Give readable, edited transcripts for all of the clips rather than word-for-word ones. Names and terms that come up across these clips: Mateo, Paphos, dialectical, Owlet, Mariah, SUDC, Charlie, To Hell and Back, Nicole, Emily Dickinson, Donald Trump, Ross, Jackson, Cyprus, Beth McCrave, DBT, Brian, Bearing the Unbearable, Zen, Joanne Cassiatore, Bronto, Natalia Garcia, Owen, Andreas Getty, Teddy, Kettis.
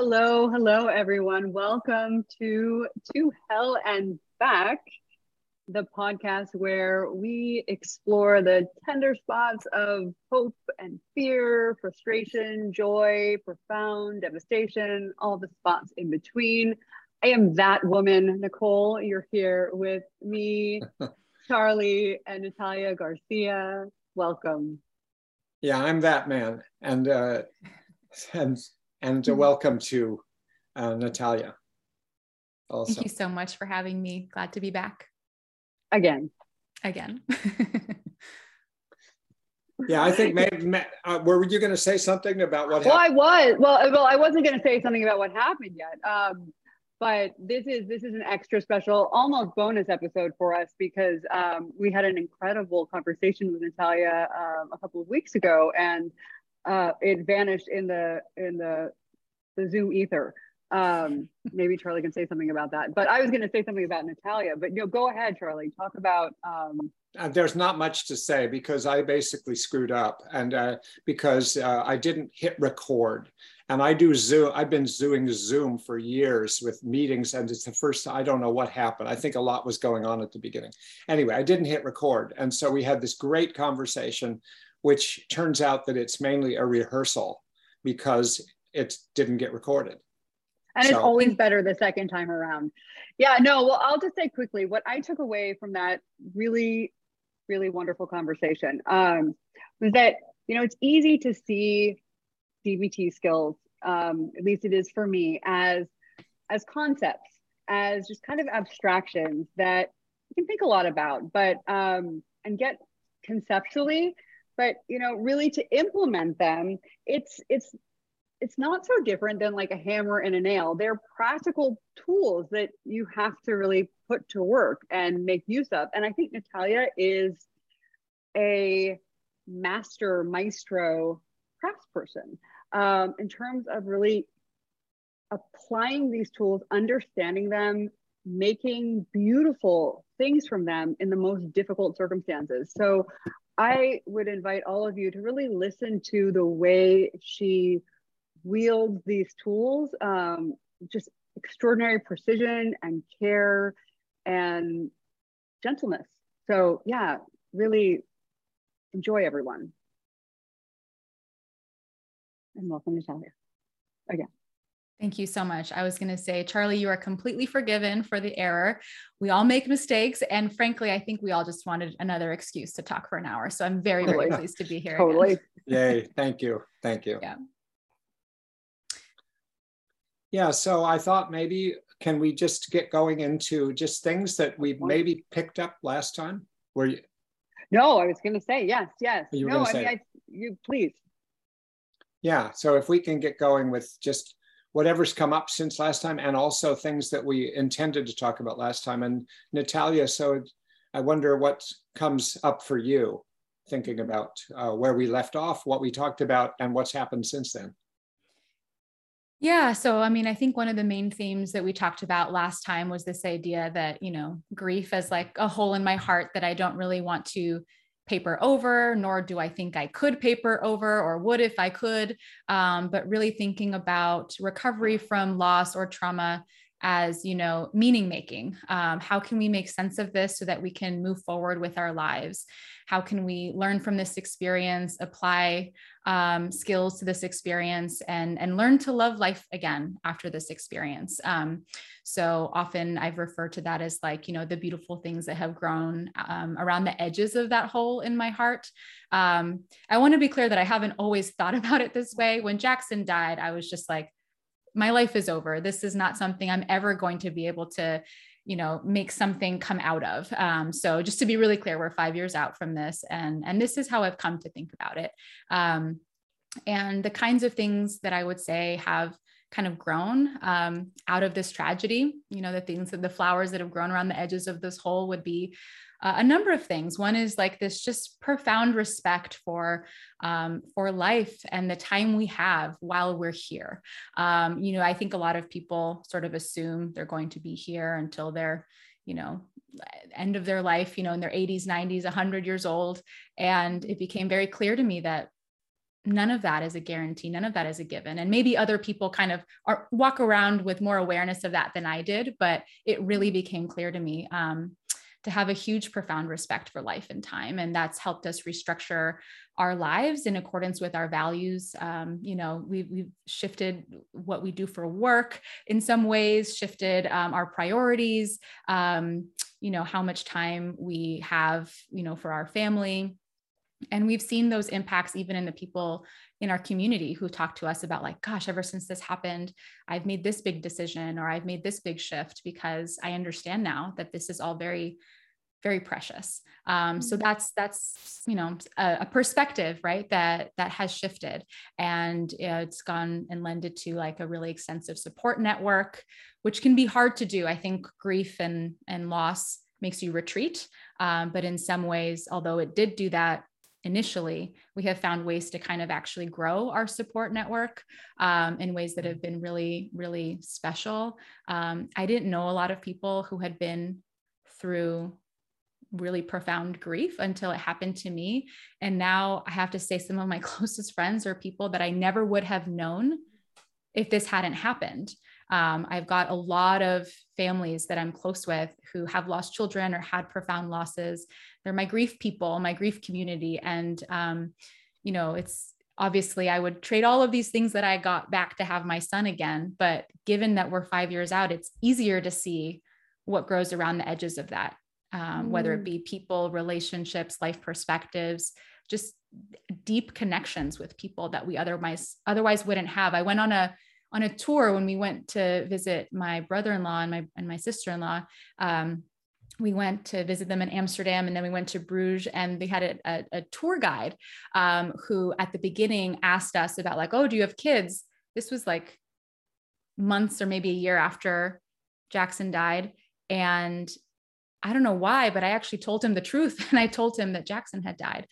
Hello, hello everyone. Welcome to Hell and Back, the podcast where we explore the tender spots of hope and fear, frustration, joy, profound devastation, all the spots in between. I am that woman, Nicole. You're here with me, Charlie, and Natalia Garcia. Welcome. Yeah, I'm that man. And welcome to Natalia also. Thank you so much for having me. Glad to be back. Again. Yeah, I think were you going to say something about what happened? I wasn't going to say something about what happened yet. But this is an extra special, almost bonus episode for us because we had an incredible conversation with Natalia a couple of weeks ago, and it vanished in the Zoom ether. Maybe Charlie can say something about that, but I was going to say something about Natalia, but go ahead, Charlie, talk about there's not much to say because I basically screwed up, and because I didn't hit record, and I do Zoom. I've been doing Zoom for years with meetings, and it's the first, I don't know what happened. I think a lot was going on at the beginning. Anyway, I didn't hit record, and so we had this great conversation, which turns out that it's mainly a rehearsal because it didn't get recorded. And so, it's always better the second time around. Yeah, no, well, I'll just say quickly what I took away from that really, really wonderful conversation was that, it's easy to see DBT skills, at least it is for me, as concepts, as just kind of abstractions that you can think a lot about, but, and get conceptually, but, really to implement them, it's not so different than like a hammer and a nail. They're practical tools that you have to really put to work and make use of. And I think Natalia is a maestro craftsperson in terms of really applying these tools, understanding them, making beautiful things from them in the most difficult circumstances. So I would invite all of you to really listen to the way she wields these tools, just extraordinary precision and care and gentleness. So yeah, really enjoy everyone. And welcome, Natalia, again. Thank you so much. I was going to say, Charlie, you are completely forgiven for the error. We all make mistakes. And frankly, I think we all just wanted another excuse to talk for an hour. So I'm very, very pleased to be here. Totally. Yay. Thank you. Thank you. Yeah. Yeah, so I thought maybe, can we just get going into just things that we maybe picked up last time? Were you? No, I was going to say, yes. Please. Yeah, so if we can get going with just whatever's come up since last time, and also things that we intended to talk about last time. And Natalia, so I wonder what comes up for you, thinking about where we left off, what we talked about, and what's happened since then. Yeah. So, I think one of the main themes that we talked about last time was this idea that, grief is like a hole in my heart that I don't really want to paper over, nor do I think I could paper over or would if I could, but really thinking about recovery from loss or trauma as, meaning making. How can we make sense of this so that we can move forward with our lives? How can we learn from this experience, apply skills to this experience, and learn to love life again after this experience? So often I've referred to that as like, the beautiful things that have grown around the edges of that hole in my heart. I want to be clear that I haven't always thought about it this way. When Jackson died, I was just like, my life is over. This is not something I'm ever going to be able to, make something come out of. So just to be really clear, we're 5 years out from this, and this is how I've come to think about it. And the kinds of things that I would say have kind of grown out of this tragedy, the flowers that have grown around the edges of this hole would be a number of things. One is like this just profound respect for life and the time we have while we're here. I think a lot of people sort of assume they're going to be here until they're, end of their life, in their 80s, 90s, 100 years old. And it became very clear to me that none of that is a guarantee. None of that is a given. And maybe other people kind of walk around with more awareness of that than I did, but it really became clear to me to have a huge, profound respect for life and time. And that's helped us restructure our lives in accordance with our values. We've shifted what we do for work in some ways, shifted our priorities, how much time we have, for our family. And we've seen those impacts even in the people in our community who talk to us about like, gosh, ever since this happened, I've made this big decision or I've made this big shift because I understand now that this is all very, very precious. So that's, a perspective, right, that has shifted, and it's gone and lended to like a really extensive support network, which can be hard to do. I think grief and loss makes you retreat. But in some ways, although it did do that, initially, we have found ways to kind of actually grow our support network in ways that have been really, really special. I didn't know a lot of people who had been through really profound grief until it happened to me. And now I have to say some of my closest friends are people that I never would have known if this hadn't happened. I've got a lot of families that I'm close with who have lost children or had profound losses. They're my grief people, my grief community. And, it's obviously I would trade all of these things that I got back to have my son again. But given that we're 5 years out, it's easier to see what grows around the edges of that, whether it be people, relationships, life perspectives, just deep connections with people that we otherwise wouldn't have. I went on a tour when we went to visit my brother-in-law and my sister-in-law. We went to visit them in Amsterdam, and then we went to Bruges, and they had a tour guide who at the beginning asked us about like, oh, do you have kids? This was like months or maybe a year after Jackson died. And I don't know why, but I actually told him the truth. And I told him that Jackson had died.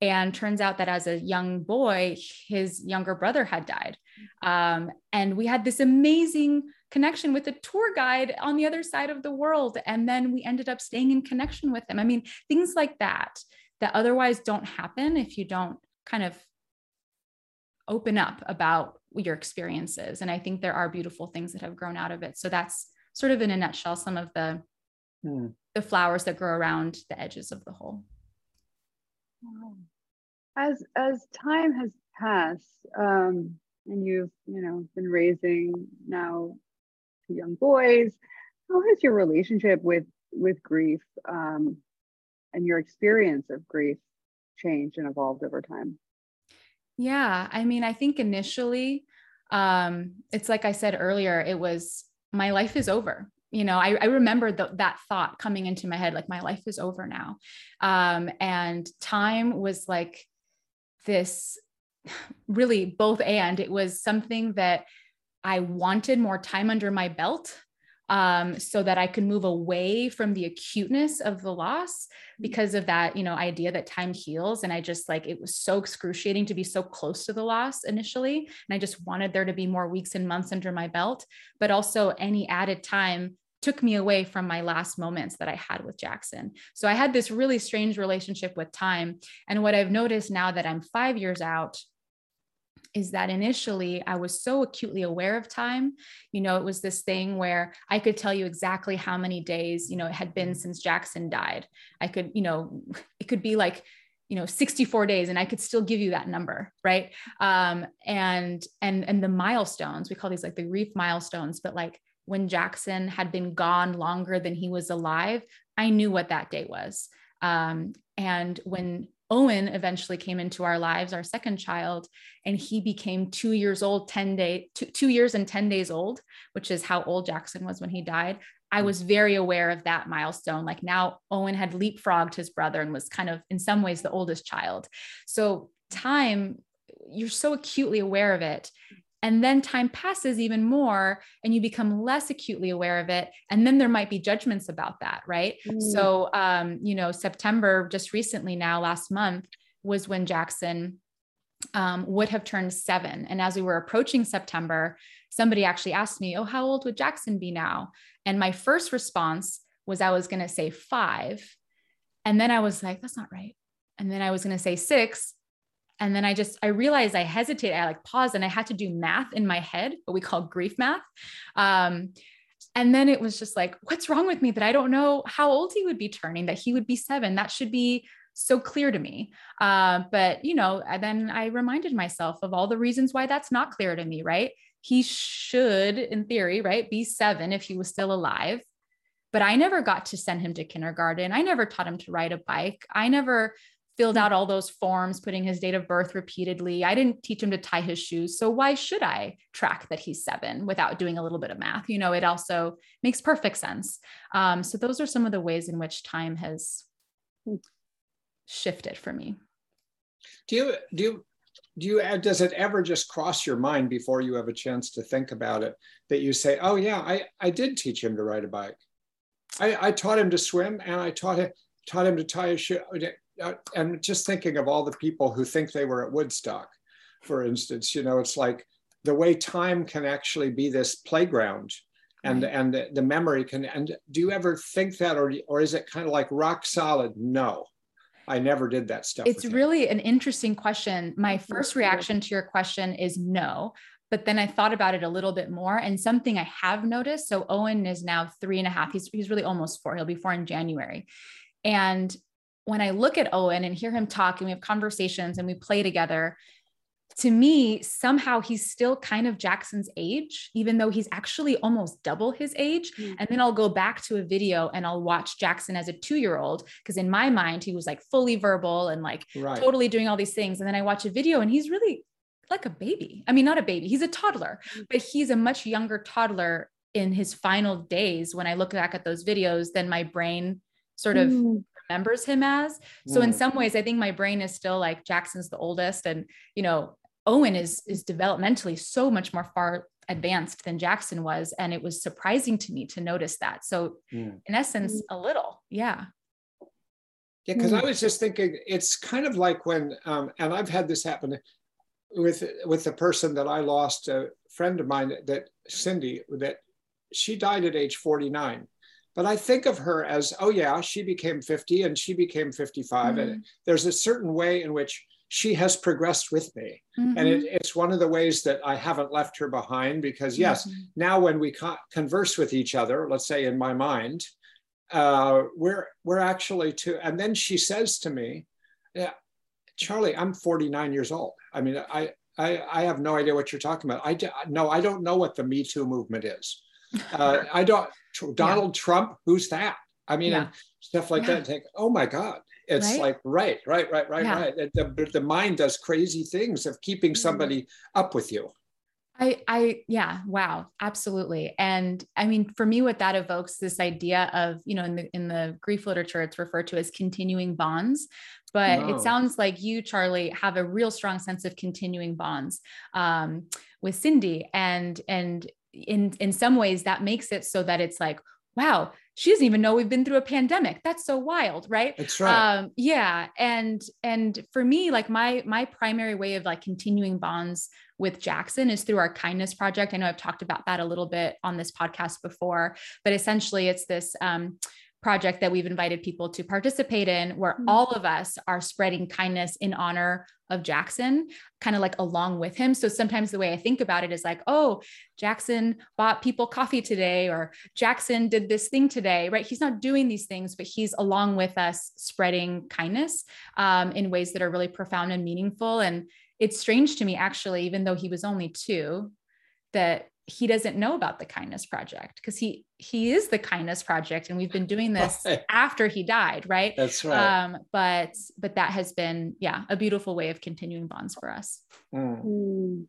And turns out that as a young boy, his younger brother had died. And we had this amazing connection with a tour guide on the other side of the world. And then we ended up staying in connection with him. I mean, things like that otherwise don't happen if you don't kind of open up about your experiences. And I think there are beautiful things that have grown out of it. So that's sort of in a nutshell, some of the flowers that grow around the edges of the whole. As time has passed, and you've been raising now two young boys, how has your relationship with grief and your experience of grief changed and evolved over time? Yeah, I mean, I think initially, it's like I said earlier, it was my life is over. I remember that thought coming into my head, like my life is over now. And time was like this really both. And it was something that I wanted more time under my belt, so that I could move away from the acuteness of the loss because of that, idea that time heals. And I just like, it was so excruciating to be so close to the loss initially. And I just wanted there to be more weeks and months under my belt, but also any added time took me away from my last moments that I had with Jackson. So I had this really strange relationship with time. And what I've noticed now that I'm 5 years out is that initially I was so acutely aware of time. It was this thing where I could tell you exactly how many days, it had been since Jackson died. I could, it could be like, 64 days, and I could still give you that number. Right. And the milestones, we call these like the grief milestones, but like when Jackson had been gone longer than he was alive, I knew what that day was. And when Owen eventually came into our lives, our second child, and he became 2 years old, 2 years and 10 days old, which is how old Jackson was when he died. I was very aware of that milestone. Like now Owen had leapfrogged his brother and was kind of in some ways the oldest child. So time, you're so acutely aware of it. And then time passes even more and you become less acutely aware of it. And then there might be judgments about that. Right. Mm. So, September just recently now, last month was when Jackson, would have turned 7. And as we were approaching September, somebody actually asked me, oh, how old would Jackson be now? And my first response was, I was going to say 5. And then I was like, that's not right. And then I was going to say 6. And then I realized I hesitated, I like paused and I had to do math in my head, what we call grief math. And then it was just like, what's wrong with me that I don't know how old he would be turning, that he would be 7. That should be so clear to me. But you know, then I reminded myself of all the reasons why that's not clear to me, right? He should, in theory, right, be 7 if he was still alive. But I never got to send him to kindergarten. I never taught him to ride a bike. I never filled out all those forms, putting his date of birth repeatedly. I didn't teach him to tie his shoes. So why should I track that he's 7 without doing a little bit of math? You know, it also makes perfect sense. So those are some of the ways in which time has shifted for me. Does it ever just cross your mind before you have a chance to think about it that you say, oh yeah, I did teach him to ride a bike. I taught him to swim and I taught him to tie his shoe. And just thinking of all the people who think they were at Woodstock, for instance, you know, it's like the way time can actually be this playground and, right. And the memory can, and do you ever think that, or is it kind of like rock solid? No, I never did that stuff. It's really an interesting question. My first reaction to your question is no, but then I thought about it a little bit more and something I have noticed. So Owen is now 3.5. He's really almost 4. He'll be 4 in January. And when I look at Owen and hear him talk and we have conversations and we play together, to me, somehow he's still kind of Jackson's age, even though he's actually almost double his age. Mm-hmm. And then I'll go back to a video and I'll watch Jackson as a 2-year-old. Because in my mind, he was like fully verbal and like right. Totally doing all these things. And then I watch a video and he's really like a baby. I mean, not a baby, he's a toddler, mm-hmm. but he's a much younger toddler in his final days. When I look back at those videos, then my brain sort of remembers him as. So in some ways, I think my brain is still like Jackson's the oldest, and you know, Owen is developmentally so much more far advanced than Jackson was. And it was surprising to me to notice that. So in essence, a little, yeah. Yeah. Cause I was just thinking, it's kind of like when, and I've had this happen with the person that I lost, a friend of mine that Cindy, that she died at age 49. But I think of her as, oh yeah, she became 50 and she became 55. Mm-hmm. And there's a certain way in which she has progressed with me. Mm-hmm. And it's one of the ways that I haven't left her behind because yes, mm-hmm. now when we converse with each other, let's say in my mind, we're actually two. And then she says to me, yeah, Charlie, I'm 49 years old. I mean, I have no idea what you're talking about. I don't know what the Me Too movement is. I don't, Donald yeah. Trump, who's that? I mean, yeah. and stuff like yeah. that. Think, oh my God. It's right? like, right. Yeah. right. The mind does crazy things of keeping somebody up with you. Yeah, wow. Absolutely. And I mean, for me, what that evokes this idea of, you know, in the grief literature, it's referred to as continuing bonds, but it sounds like you, Charlie, have a real strong sense of continuing bonds, with Cindy and, in some ways that makes it so that it's like, wow, she doesn't even know we've been through a pandemic. That's so wild. Right. That's right. Yeah. And for me, like my primary way of like continuing bonds with Jackson is through our kindness project. I know I've talked about that a little bit on this podcast before, but essentially it's this, project that we've invited people to participate in where all of us are spreading kindness in honor of Jackson, kind of like along with him. So sometimes the way I think about it is like, oh, Jackson bought people coffee today, or Jackson did this thing today, right? He's not doing these things, but he's along with us spreading kindness in ways that are really profound and meaningful. And it's strange to me, actually, even though he was only 2, that he doesn't know about the kindness project because he is the kindness project. And we've been doing this after he died. Right. That's right. But that has been, yeah, a beautiful way of continuing bonds for us. Mm.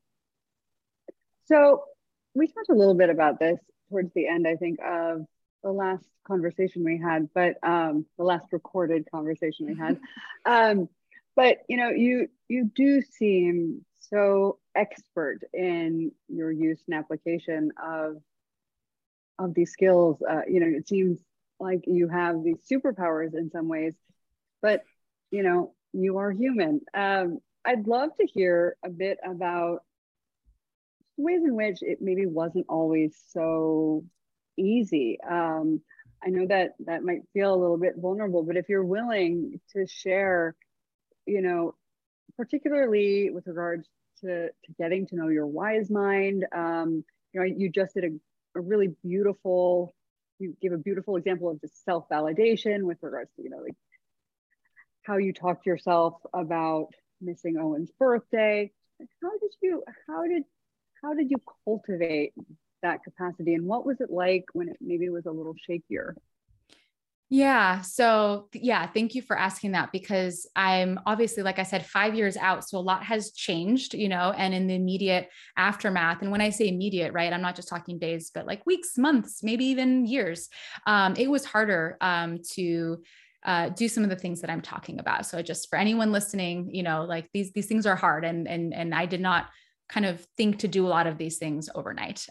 So we talked a little bit about this towards the end, I think, of the last conversation we had, but the last recorded conversation we had. But you know, you do seem so expert in your use and application of these skills. You know, it seems like you have these superpowers in some ways, but you know, you are human. I'd love to hear a bit about ways in which it maybe wasn't always so easy. I know that might feel a little bit vulnerable, but if you're willing to share, you know, particularly with regards to getting to know your wise mind. You know, you just did a really beautiful, you gave a beautiful example of just self-validation with regards to, you know, like how you talked to yourself about missing Owen's birthday. How did you cultivate that capacity, and what was it like when it maybe was a little shakier? Yeah. So yeah, thank you for asking that, because I'm obviously, like I said, 5 years out. So a lot has changed, you know, and in the immediate aftermath. And when I say immediate, right, I'm not just talking days, but like weeks, months, maybe even years. It was harder to do some of the things that I'm talking about. So just for anyone listening, you know, like these things are hard, and I did not kind of think to do a lot of these things overnight.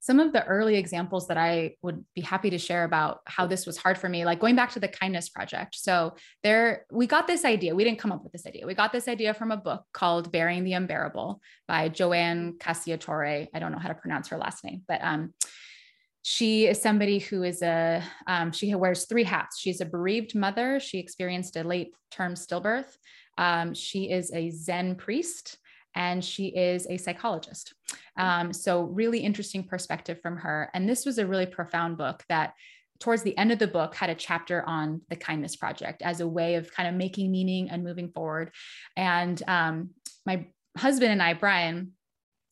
Some of the early examples that I would be happy to share about how this was hard for me, like going back to the kindness project. So there, we got this idea. We didn't come up with this idea. We got this idea from a book called Bearing the Unbearable by Joanne Cassiatore. I don't know how to pronounce her last name, but, she is somebody who is she wears three hats. She's a bereaved mother. She experienced a late term stillbirth. She is a Zen priest, and she is a psychologist. So really interesting perspective from her. And this was a really profound book that towards the end of the book had a chapter on the kindness project as a way of kind of making meaning and moving forward. And my husband and I, Brian,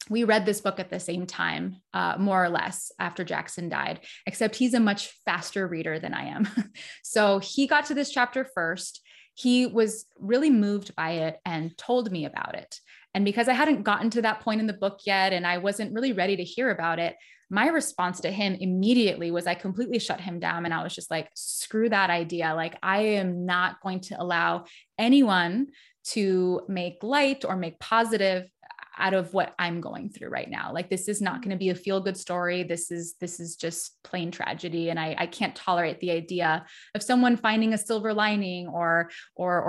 we read this book at the same time, more or less after Jackson died, except he's a much faster reader than I am. So he got to this chapter first. He was really moved by it and told me about it. And because I hadn't gotten to that point in the book yet, and I wasn't really ready to hear about it, my response to him immediately was I completely shut him down. And I was just like, screw that idea. Like, I am not going to allow anyone to make light or make positive out of what I'm going through right now. Like, this is not going to be a feel-good story. This is just plain tragedy. And I can't tolerate the idea of someone finding a silver lining or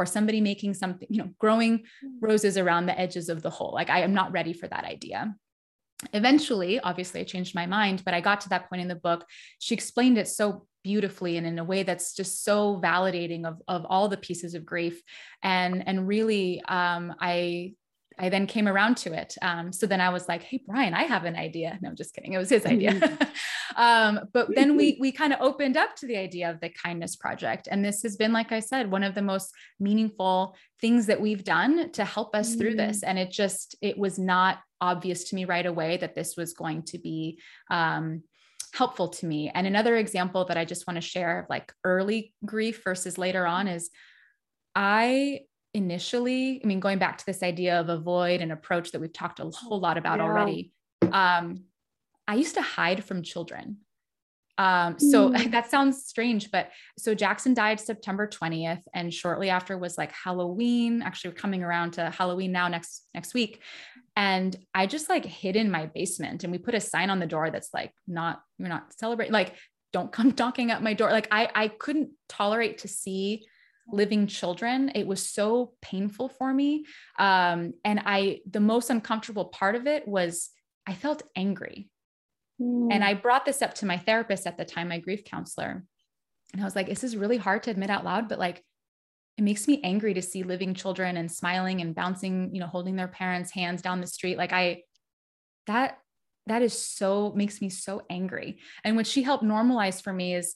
somebody making something, you know, growing roses around the edges of the hole. Like, I am not ready for that idea. Eventually, obviously I changed my mind, but I got to that point in the book. She explained it so beautifully and in a way that's just so validating of all the pieces of grief. And really, I then came around to it. So then I was like, hey, Brian, I have an idea. No, I'm just kidding. It was his idea. But then we kind of opened up to the idea of the kindness project. And this has been, like I said, one of the most meaningful things that we've done to help us through this. And it was not obvious to me right away that this was going to be, helpful to me. And another example that I just want to share of like early grief versus later on is I mean, going back to this idea of avoid an approach that we've talked a whole lot about already. I used to hide from children. So that sounds strange, but so Jackson died September 20th. And shortly after was like Halloween. Actually, we're coming around to Halloween now next week. And I just like hid in my basement, and we put a sign on the door that's like, you're not celebrating, like, don't come knocking at my door. Like I couldn't tolerate to see living children. It was so painful for me. And the most uncomfortable part of it was I felt angry. And I brought this up to my therapist at the time, my grief counselor. And I was like, this is really hard to admit out loud, but like, it makes me angry to see living children and smiling and bouncing, you know, holding their parents' hands down the street. Like that is so, makes me so angry. And what she helped normalize for me is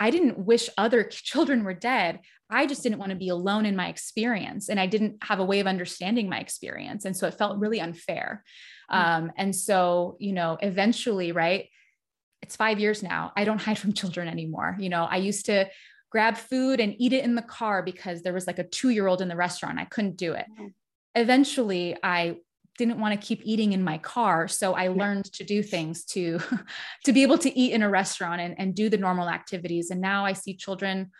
I didn't wish other children were dead. I just didn't want to be alone in my experience. And I didn't have a way of understanding my experience. And so it felt really unfair. And so, you know, eventually, right, it's 5 years now. I don't hide from children anymore. You know, I used to grab food and eat it in the car because there was like a 2-year-old in the restaurant. I couldn't do it. Eventually, I didn't want to keep eating in my car. So I learned to do things to be able to eat in a restaurant and do the normal activities. And now I see children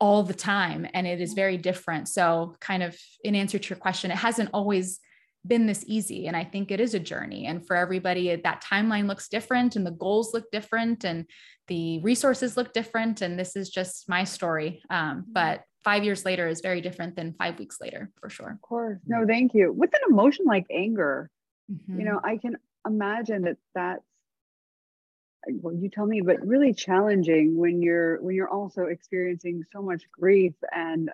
all the time, and it is very different. So kind of in answer to your question, it hasn't always been this easy. And I think it is a journey, and for everybody that timeline looks different, and the goals look different, and the resources look different. And this is just my story. But 5 years later is very different than 5 weeks later, for sure. Of course. No, thank you. With an emotion like anger, you know, I can imagine that's, well, you tell me, but really challenging when you're also experiencing so much grief and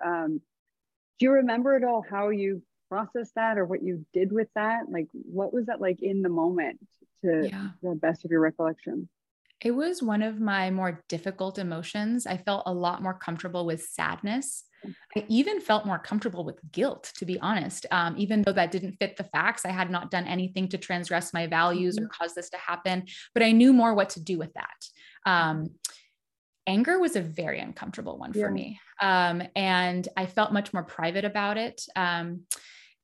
Do you remember at all how you processed that or what you did with that? Like, what was that like in the moment to the best of your recollection? It was one of my more difficult emotions. I felt a lot more comfortable with sadness. I even felt more comfortable with guilt, to be honest, even though that didn't fit the facts. I had not done anything to transgress my values or cause this to happen, but I knew more what to do with that. Anger was a very uncomfortable one for me. And I felt much more private about it.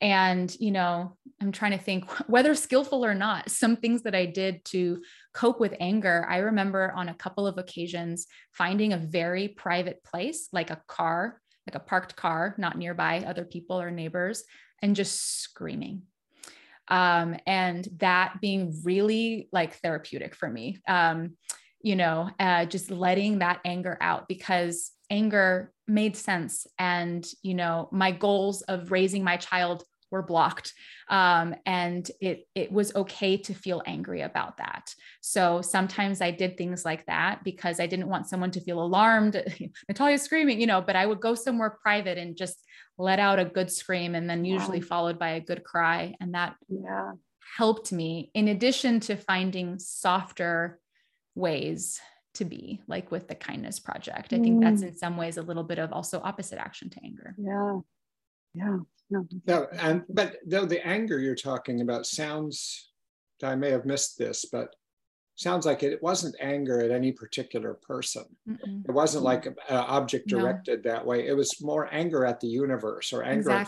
And, you know, I'm trying to think whether skillful or not, some things that I did to cope with anger. I remember on a couple of occasions finding a very private place, like a car, like a parked car, not nearby other people or neighbors, and just screaming. And that being really like therapeutic for me. You know, just letting that anger out, because anger made sense. And, you know, my goals of raising my child were blocked. And it was okay to feel angry about that. So sometimes I did things like that because I didn't want someone to feel alarmed. Natalia's screaming, you know, but I would go somewhere private and just let out a good scream, and then usually followed by a good cry. And that helped me, in addition to finding softer ways to be, like with the Kindness Project. I think that's in some ways a little bit of also opposite action to anger. But though the anger you're talking about sounds, I may have missed this, but sounds like it wasn't anger at any particular person. It wasn't like an object directed that way. It was more anger at the universe, or anger,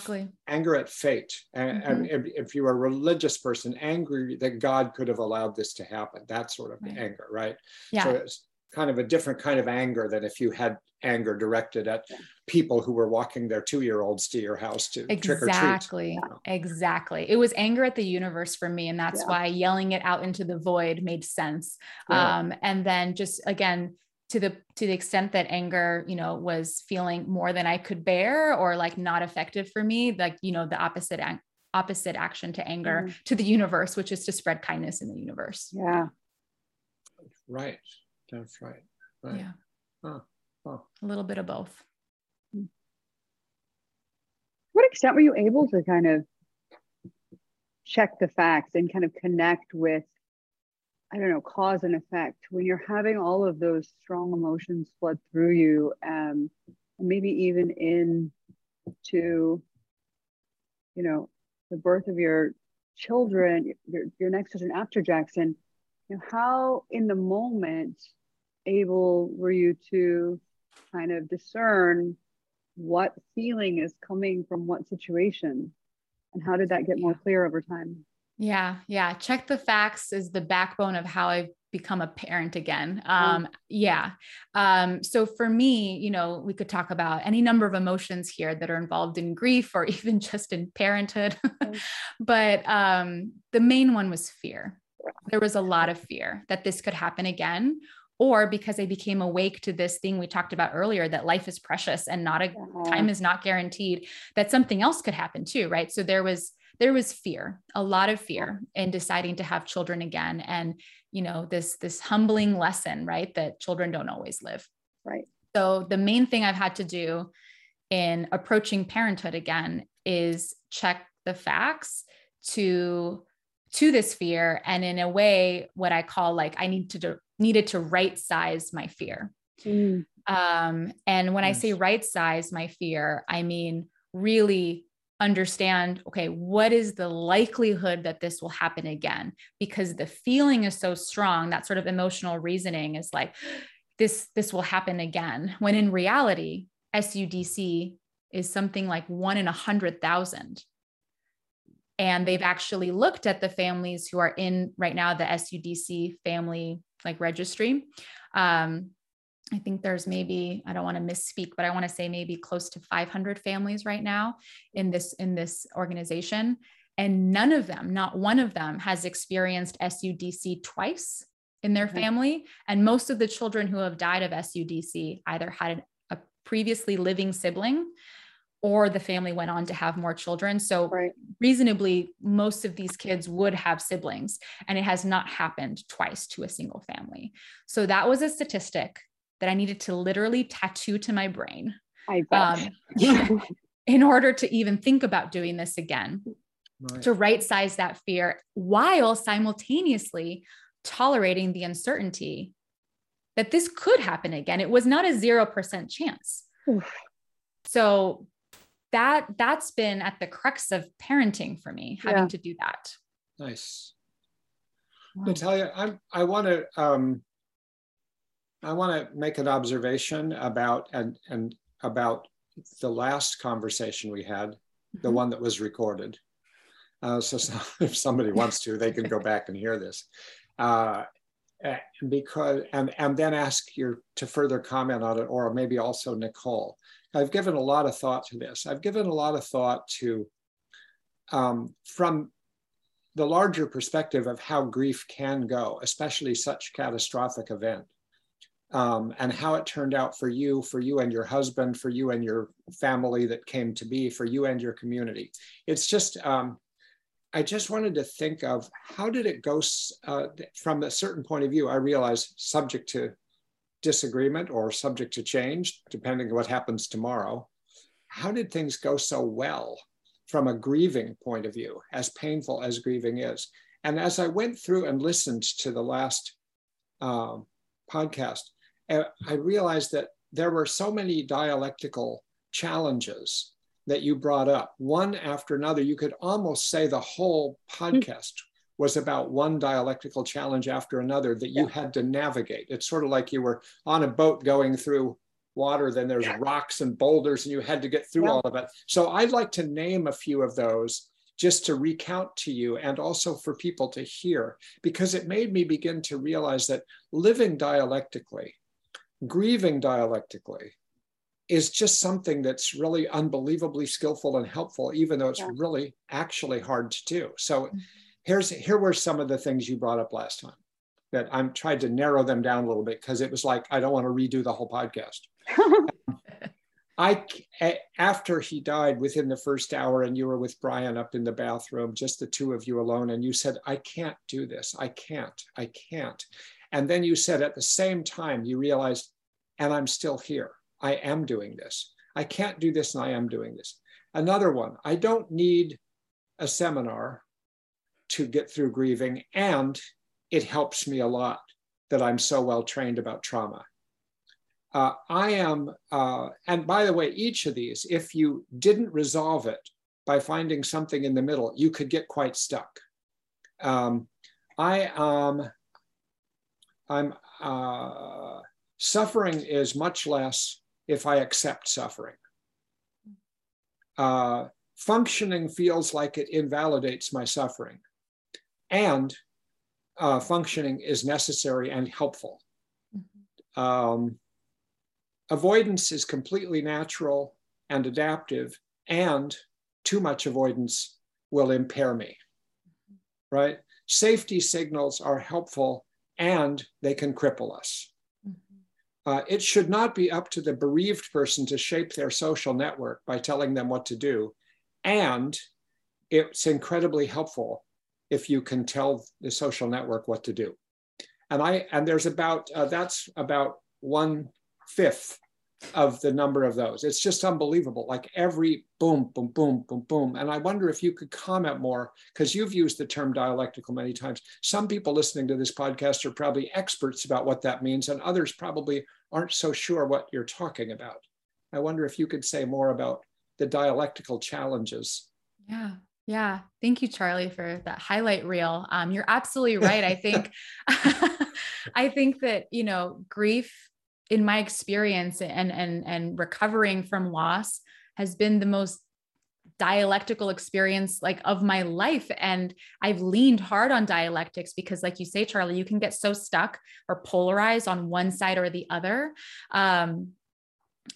anger at fate. And if you're a religious person, angry that God could have allowed this to happen, that sort of anger, right? So it's kind of a different kind of anger than if you had anger directed at people who were walking their 2-year-olds to your house to trick or treat. Exactly. It was anger at the universe for me. And that's why yelling it out into the void made sense. And then just again, to the extent that anger, you know, was feeling more than I could bear, or like not effective for me, like, you know, the opposite action to anger to the universe, which is to spread kindness in the universe. That's right. Yeah. A little bit of both. To what extent were you able to kind of check the facts and kind of connect with, I don't know, cause and effect when you're having all of those strong emotions flood through you, maybe even into, you know, the birth of your children, your next children after Jackson? You know, how in the moment able were you to kind of discern what feeling is coming from what situation, and how did that get more clear over time? Check the facts is the backbone of how I've become a parent again. So for me, you know, we could talk about any number of emotions here that are involved in grief or even just in parenthood, but the main one was fear. There was a lot of fear that this could happen again, or because I became awake to this thing we talked about earlier, that life is precious and not a time is not guaranteed, that something else could happen too. Right. So there was fear, a lot of fear in deciding to have children again. And, you know, this humbling lesson, right, that children don't always live. Right. So the main thing I've had to do in approaching parenthood again is check the facts to this fear. And in a way, what I call like, I needed to right size my fear. And when I say right size my fear, I mean, really understand, okay, what is the likelihood that this will happen again? Because the feeling is so strong, that sort of emotional reasoning is like, this will happen again. When in reality, SUDC is something like 1 in 100,000. And they've actually looked at the families who are in right now, the SUDC family like registry. I think there's maybe, I don't want to misspeak, but I want to say maybe close to 500 families right now in this organization. And none of them, not one of them, has experienced SUDC twice in their family. And most of the children who have died of SUDC either had a previously living sibling, or the family went on to have more children. So reasonably, most of these kids would have siblings, and it has not happened twice to a single family. So that was a statistic that I needed to literally tattoo to my brain. I bet. in order to even think about doing this again, right, to right size that fear while simultaneously tolerating the uncertainty that this could happen again. It was not a 0% chance. Oof. So that's been at the crux of parenting for me, having to do that. Nice. Wow. Natalia, I want to make an observation about, and about the last conversation we had, the one that was recorded. So if somebody wants to, they can go back and hear this. Because then ask you to further comment on it, or maybe also Nicole. I've given a lot of thought to this. I've given a lot of thought to, from the larger perspective of how grief can go, especially such catastrophic event, and how it turned out for you and your husband, for you and your family that came to be, for you and your community. It's just, I just wanted to think of how did it go from a certain point of view. I realize subject to disagreement or subject to change, depending on what happens tomorrow. How did things go so well from a grieving point of view, as painful as grieving is? And as I went through and listened to the last podcast, I realized that there were so many dialectical challenges that you brought up, one after another. You could almost say the whole podcast was about one dialectical challenge after another that you had to navigate. It's sort of like you were on a boat going through water, then there's rocks and boulders, and you had to get through all of it. So I'd like to name a few of those just to recount to you, and also for people to hear, because it made me begin to realize that living dialectically, grieving dialectically, is just something that's really unbelievably skillful and helpful, even though it's really actually hard to do. So here were some of the things you brought up last time that I'm trying to narrow them down a little bit, because it was like, I don't want to redo the whole podcast. After he died, within the first hour, and you were with Brian up in the bathroom, just the two of you alone, and you said, I can't do this. I can't. And then you said at the same time, you realized, and I'm still here. I am doing this. I can't do this, and I am doing this. Another one, I don't need a seminar to get through grieving, and it helps me a lot that I'm so well trained about trauma. And by the way, each of these, if you didn't resolve it by finding something in the middle, you could get quite stuck. Suffering is much less if I accept suffering. Functioning feels like it invalidates my suffering, and functioning is necessary and helpful. Mm-hmm. Avoidance is completely natural and adaptive, and too much avoidance will impair me, right? Safety signals are helpful, and they can cripple us. It should not be up to the bereaved person to shape their social network by telling them what to do. And it's incredibly helpful if you can tell the social network what to do. And there's about, that's about 1/5 of the number of those. It's just unbelievable. Like every boom, boom, boom, boom, boom. And I wonder if you could comment more, because you've used the term dialectical many times. Some people listening to this podcast are probably experts about what that means, and others probably aren't so sure what you're talking about. I wonder if you could say more about the dialectical challenges. Yeah. Yeah. Thank you, Charlie, for that highlight reel. You're absolutely right. I think, that, grief, in my experience and recovering from loss, has been the most dialectical experience of my life. And I've leaned hard on dialectics because, like you say, Charlie, you can get so stuck or polarized on one side or the other.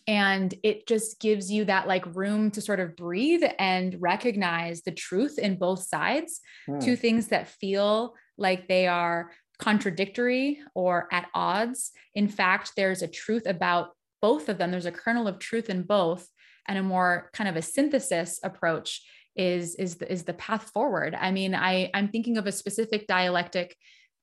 And it just gives you that room to sort of breathe and recognize the truth in both sides, two things that feel like they are contradictory or at odds. In fact, there's a truth about both of them. There's a kernel of truth in both, and a more kind of a synthesis approach is the path forward. I mean, I'm thinking of a specific dialectic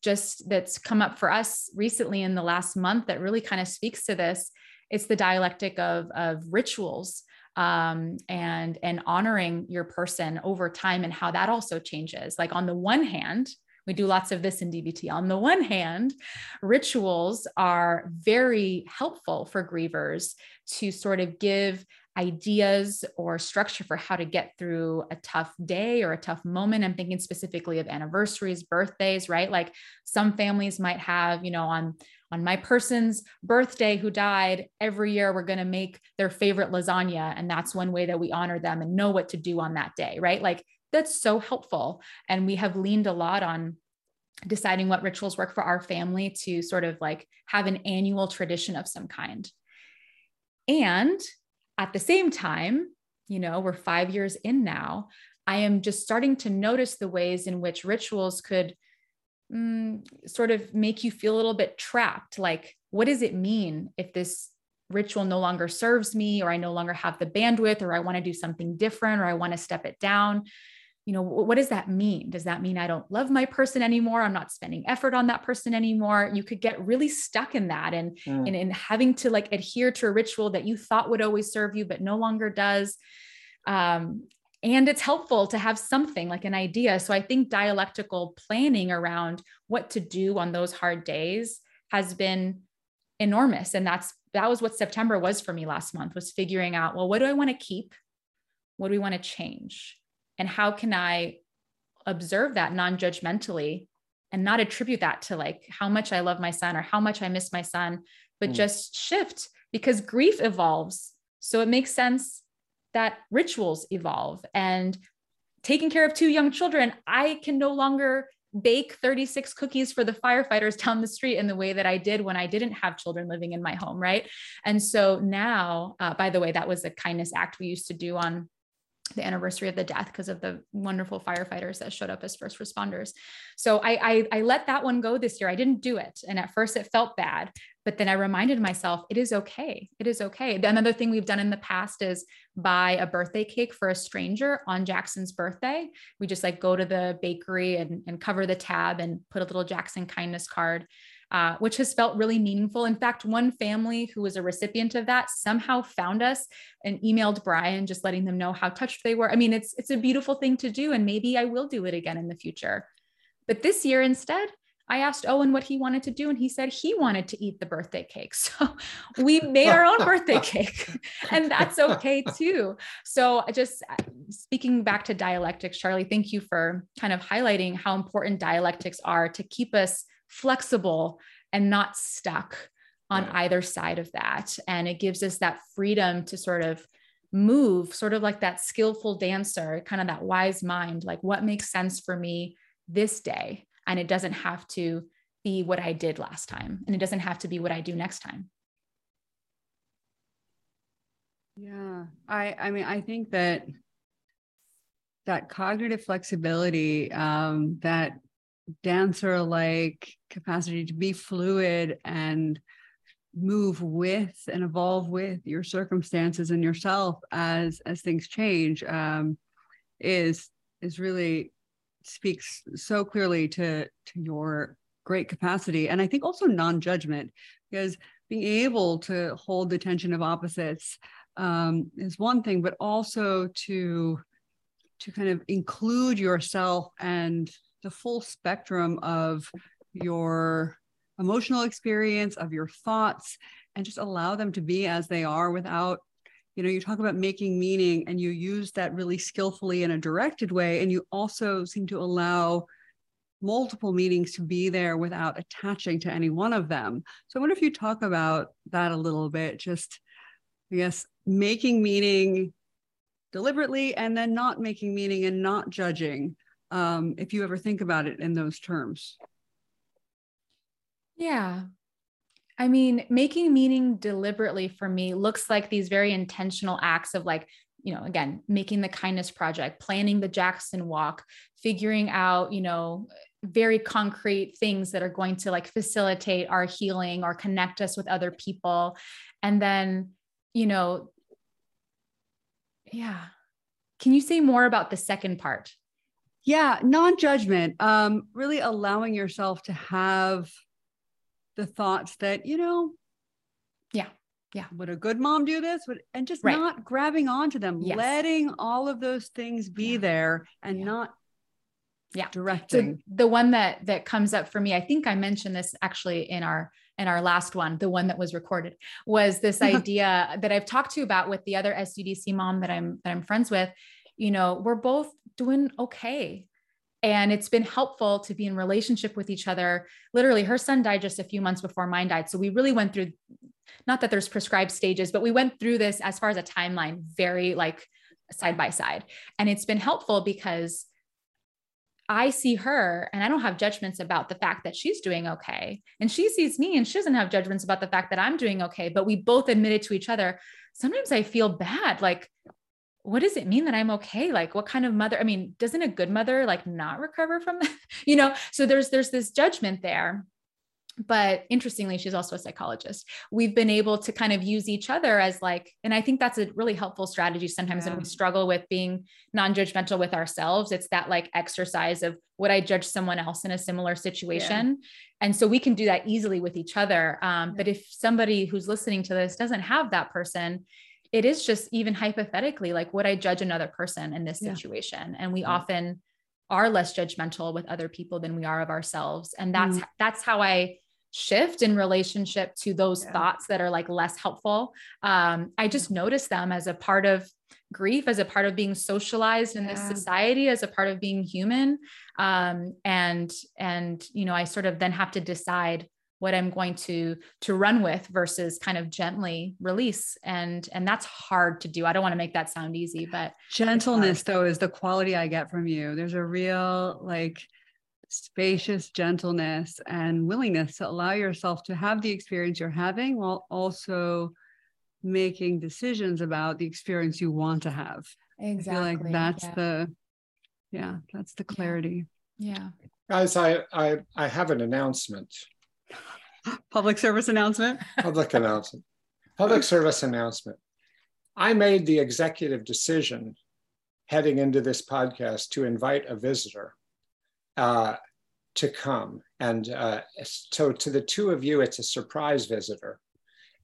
just that's come up for us recently in the last month that really kind of speaks to this. It's the dialectic of rituals. and honoring your person over time and how that also changes. Like on the one hand, we do lots of this in DBT. On the one hand, rituals are very helpful for grievers to sort of give ideas or structure for how to get through a tough day or a tough moment. I'm thinking specifically of anniversaries, birthdays, right? Like some families might have, you know, on my person's birthday who died, every year we're going to make their favorite lasagna. And that's one way that we honor them and know what to do on that day, right? Like that's so helpful. And we have leaned a lot on deciding what rituals work for our family to sort of like have an annual tradition of some kind. And at the same time, you know, we're 5 years in now, I am just starting to notice the ways in which rituals could sort of make you feel a little bit trapped. Like, what does it mean if this ritual no longer serves me, or I no longer have the bandwidth, or I want to do something different, or I want to step it down? You know, what does that mean? Does that mean I don't love my person anymore? I'm not spending effort on that person anymore. You could get really stuck in that and having to like adhere to a ritual that you thought would always serve you, but no longer does. And it's helpful to have something like an idea. So I think dialectical planning around what to do on those hard days has been enormous. And that was what September was for me last month, was figuring out, well, what do I want to keep? What do we want to change? And how can I observe that non-judgmentally and not attribute that to like how much I love my son or how much I miss my son, but just shift, because grief evolves. So it makes sense that rituals evolve. And taking care of two young children, I can no longer bake 36 cookies for the firefighters down the street in the way that I did when I didn't have children living in my home, right? And so now, by the way, that was a kindness act we used to do on the anniversary of the death because of the wonderful firefighters that showed up as first responders. So I let that one go this year. I didn't do it. And at first it felt bad, but then I reminded myself, it is okay. It is okay. Another thing we've done in the past is buy a birthday cake for a stranger on Jackson's birthday. We just like go to the bakery and cover the tab and put a little Jackson kindness card, which has felt really meaningful. In fact, one family who was a recipient of that somehow found us and emailed Brian, just letting them know how touched they were. I mean, it's a beautiful thing to do, and maybe I will do it again in the future. But this year instead, I asked Owen what he wanted to do, and he said he wanted to eat the birthday cake. So we made our own birthday cake, and that's okay too. So just speaking back to dialectics, Charlie, thank you for kind of highlighting how important dialectics are to keep us flexible and not stuck on either side of that. And it gives us that freedom to sort of move, sort of like that skillful dancer, kind of that wise mind, like what makes sense for me this day. And it doesn't have to be what I did last time. And it doesn't have to be what I do next time. Yeah. I mean, I think that cognitive flexibility, that dancer-like capacity to be fluid and move with and evolve with your circumstances and yourself as things change, is really speaks so clearly to your great capacity. And I think also non-judgment, because being able to hold the tension of opposites is one thing, but also to kind of include yourself and the full spectrum of your emotional experience, of your thoughts, and just allow them to be as they are without, you know, you talk about making meaning and you use that really skillfully in a directed way. And you also seem to allow multiple meanings to be there without attaching to any one of them. So I wonder if you talk about that a little bit, just, I guess, making meaning deliberately and then not making meaning and not judging. If you ever think about it in those terms. Yeah. I mean, making meaning deliberately for me looks like these very intentional acts of like, you know, again, making the kindness project, planning the Jackson walk, figuring out, you know, very concrete things that are going to like facilitate our healing or connect us with other people. And then, you know, yeah. Can you say more about the second part? Yeah, non-judgment, really allowing yourself to have the thoughts that, you know, yeah, Yeah. Would a good mom do this? And just right. not grabbing onto them, yes. letting all of those things be yeah. there and yeah. not yeah. directing. So the one that comes up for me, I think I mentioned this actually in our last one, the one that was recorded, was this idea that I've talked to you about with the other SUDC mom that I'm friends with. You know, we're both doing okay. And it's been helpful to be in relationship with each other. Literally, her son died just a few months before mine died. So we really went through, not that there's prescribed stages, but we went through this as far as a timeline, very like side by side. And it's been helpful because I see her and I don't have judgments about the fact that she's doing okay. And she sees me and she doesn't have judgments about the fact that I'm doing okay. But we both admitted to each other, sometimes I feel bad. Like, what does it mean that I'm okay? Like, what kind of mother? I mean, doesn't a good mother like not recover from that? You know, so there's this judgment there. But interestingly, she's also a psychologist. We've been able to kind of use each other as like, and I think that's a really helpful strategy sometimes yeah. when we struggle with being non-judgmental with ourselves. It's that like exercise of, would I judge someone else in a similar situation? Yeah. And so we can do that easily with each other. Yeah. But if somebody who's listening to this doesn't have that person, it is just even hypothetically, like, would I judge another person in this yeah. situation? And we yeah. often are less judgmental with other people than we are of ourselves. And that's how I shift in relationship to those yeah. thoughts that are like less helpful. I just notice them as a part of grief, as a part of being socialized in yeah. this society, as a part of being human. And, you know, I sort of then have to decide what I'm going to run with versus kind of gently release. And that's hard to do. I don't want to make that sound easy, but gentleness though is the quality I get from you. There's a real like spacious gentleness and willingness to allow yourself to have the experience you're having while also making decisions about the experience you want to have. Exactly. I feel like that's yeah. That's the clarity. Yeah. Guys, I have an announcement. Public service announcement. I made the executive decision heading into this podcast to invite a visitor to come. And so to the two of you, it's a surprise visitor.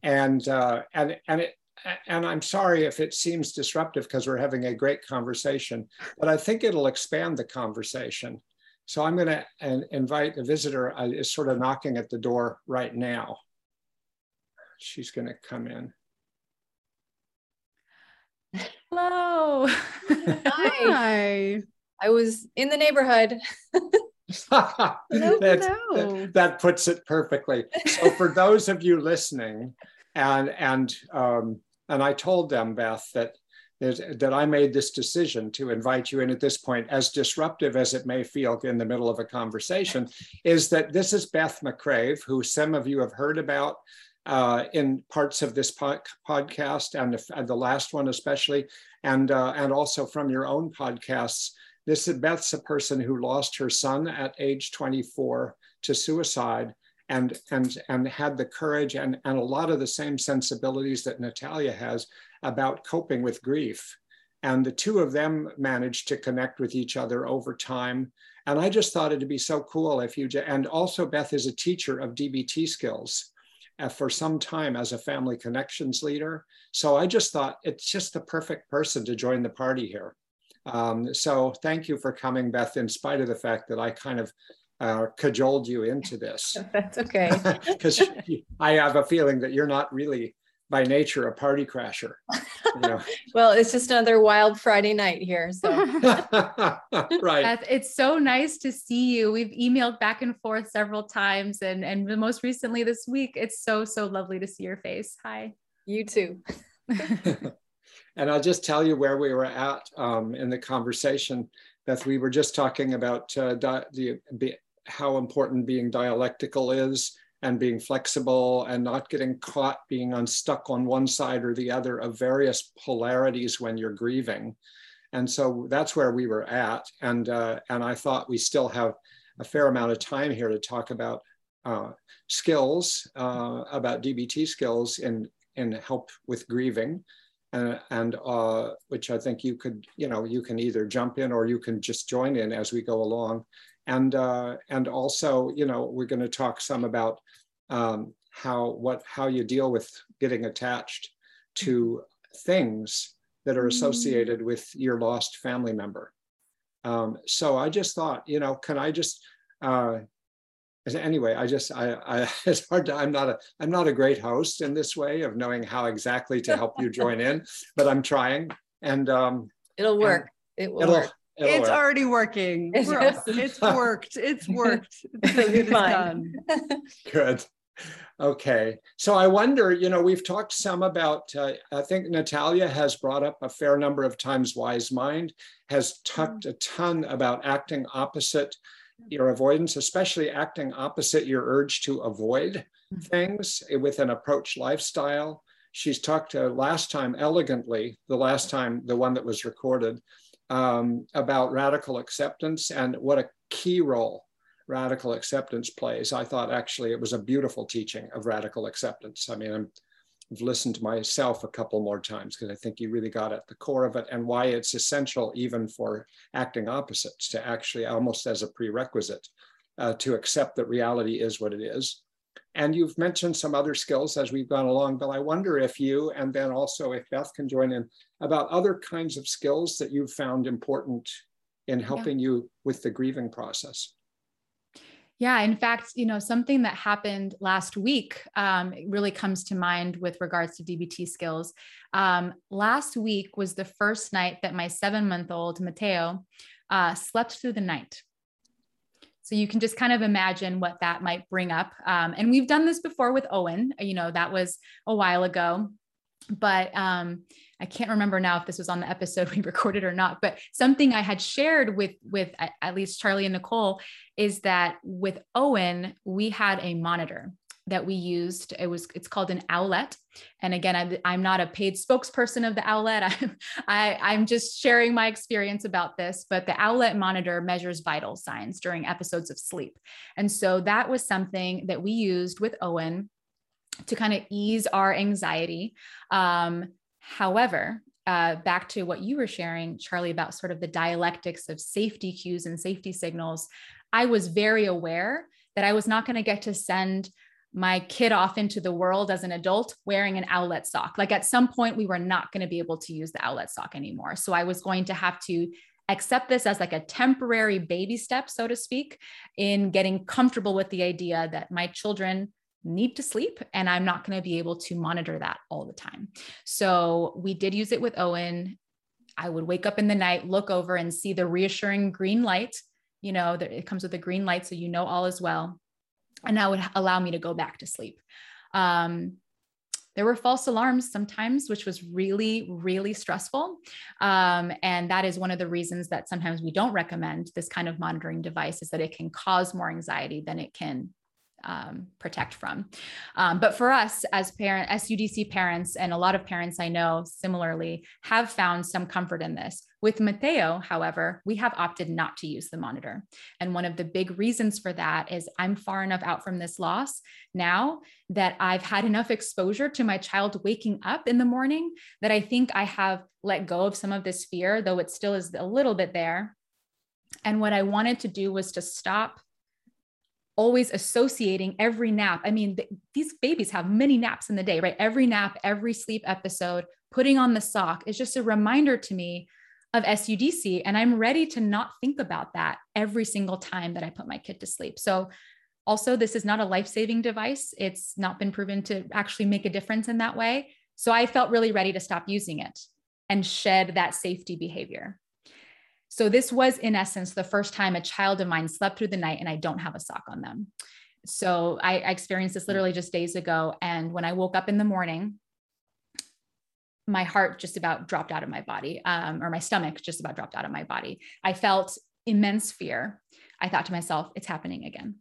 And I'm sorry if it seems disruptive because we're having a great conversation, but I think it'll expand the conversation. So I'm going to invite a visitor is sort of knocking at the door right now. She's going to come in. Hello. Hi. I was in the neighborhood. That puts it perfectly. So for those of you listening, and I told them, Beth, that I made this decision to invite you in at this point, as disruptive as it may feel in the middle of a conversation, is that this is Beth McCrave, who some of you have heard about in parts of this podcast and the last one especially, and also from your own podcasts. This is Beth's a person who lost her son at age 24 to suicide and had the courage and a lot of the same sensibilities that Natalia has about coping with grief. And the two of them managed to connect with each other over time. And I just thought it'd be so cool if you, and also Beth is a teacher of DBT skills for some time as a family connections leader. So I just thought it's just the perfect person to join the party here. So thank you for coming, Beth, in spite of the fact that I kind of cajoled you into this. That's okay. Because I have a feeling that you're not really by nature a party crasher. You know? Well, it's just another wild Friday night here. So right. It's so nice to see you. We've emailed back and forth several times and most recently this week. It's so lovely to see your face. Hi. You too. And I'll just tell you where we were at in the conversation, Beth. We were just talking about how important being dialectical is and being flexible and not getting caught being unstuck on one side or the other of various polarities when you're grieving. And so that's where we were at. And I thought we still have a fair amount of time here to talk about skills, about DBT skills in help with grieving. And which I think you could, you can either jump in or you can just join in as we go along. And also, we're going to talk some about how you deal with getting attached to things that are associated with your lost family member. So I just thought, you know, can I just, anyway, I it's hard to, I'm not a great host in this way of knowing how exactly to help you join in, but I'm trying, and it'll work. It will work. It's already working. It's worked. It's worked. It's done. Good. Okay. So I wonder, you know, we've talked some about, I think Natalia has brought up a fair number of times Wise Mind, has talked a ton about acting opposite your avoidance, especially acting opposite your urge to avoid things with an approach lifestyle. She's talked last time elegantly, the last time, the one that was recorded, about radical acceptance and what a key role radical acceptance plays. I thought actually it was a beautiful teaching of radical acceptance. I mean, I've listened to myself a couple more times because I think you really got at the core of it and why it's essential even for acting opposites to actually almost as a prerequisite to accept that reality is what it is. And you've mentioned some other skills as we've gone along, but I wonder if you, and then also if Beth can join in, about other kinds of skills that you've found important in helping you with the grieving process. Yeah, in fact, you know, something that happened last week really comes to mind with regards to DBT skills. Last week was the first night that my 7-month-old Mateo slept through the night. So you can just kind of imagine what that might bring up. And we've done this before with Owen, you know, that was a while ago, but I can't remember now if this was on the episode we recorded or not, but something I had shared with at least Charlie and Nicole is that with Owen, we had a monitor that we used. It's called an Owlet. And again, I'm not a paid spokesperson of the Owlet. I'm just sharing my experience about this, but the Owlet monitor measures vital signs during episodes of sleep. And so that was something that we used with Owen to kind of ease our anxiety. However, back to what you were sharing, Charlie, about sort of the dialectics of safety cues and safety signals, I was very aware that I was not going to get to send my kid off into the world as an adult wearing an Owlet sock. Like at some point we were not going to be able to use the Owlet sock anymore. So I was going to have to accept this as like a temporary baby step, so to speak, in getting comfortable with the idea that my children need to sleep and I'm not going to be able to monitor that all the time. So we did use it with Owen. I would wake up in the night, look over and see the reassuring green light, you know, that it comes with a green light. So, you know, all is well. And that would allow me to go back to sleep. There were false alarms sometimes, which was really, really stressful. And that is one of the reasons that sometimes we don't recommend this kind of monitoring device, is that it can cause more anxiety than it can protect from. But for us as SUDC parents, and a lot of parents I know similarly have found some comfort in this. With Mateo, however, we have opted not to use the monitor. And one of the big reasons for that is I'm far enough out from this loss now that I've had enough exposure to my child waking up in the morning that I think I have let go of some of this fear, though it still is a little bit there. And what I wanted to do was to stop always associating every nap. I mean, these babies have many naps in the day, right? Every nap, every sleep episode, putting on the sock is just a reminder to me of SUDC. And I'm ready to not think about that every single time that I put my kid to sleep. So also, this is not a life-saving device. It's not been proven to actually make a difference in that way. So I felt really ready to stop using it and shed that safety behavior. So this was, in essence, the first time a child of mine slept through the night and I don't have a sock on them. So I experienced this literally just days ago. And when I woke up in the morning, my heart just about dropped out of my body, or my stomach just about dropped out of my body. I felt immense fear. I thought to myself, it's happening again.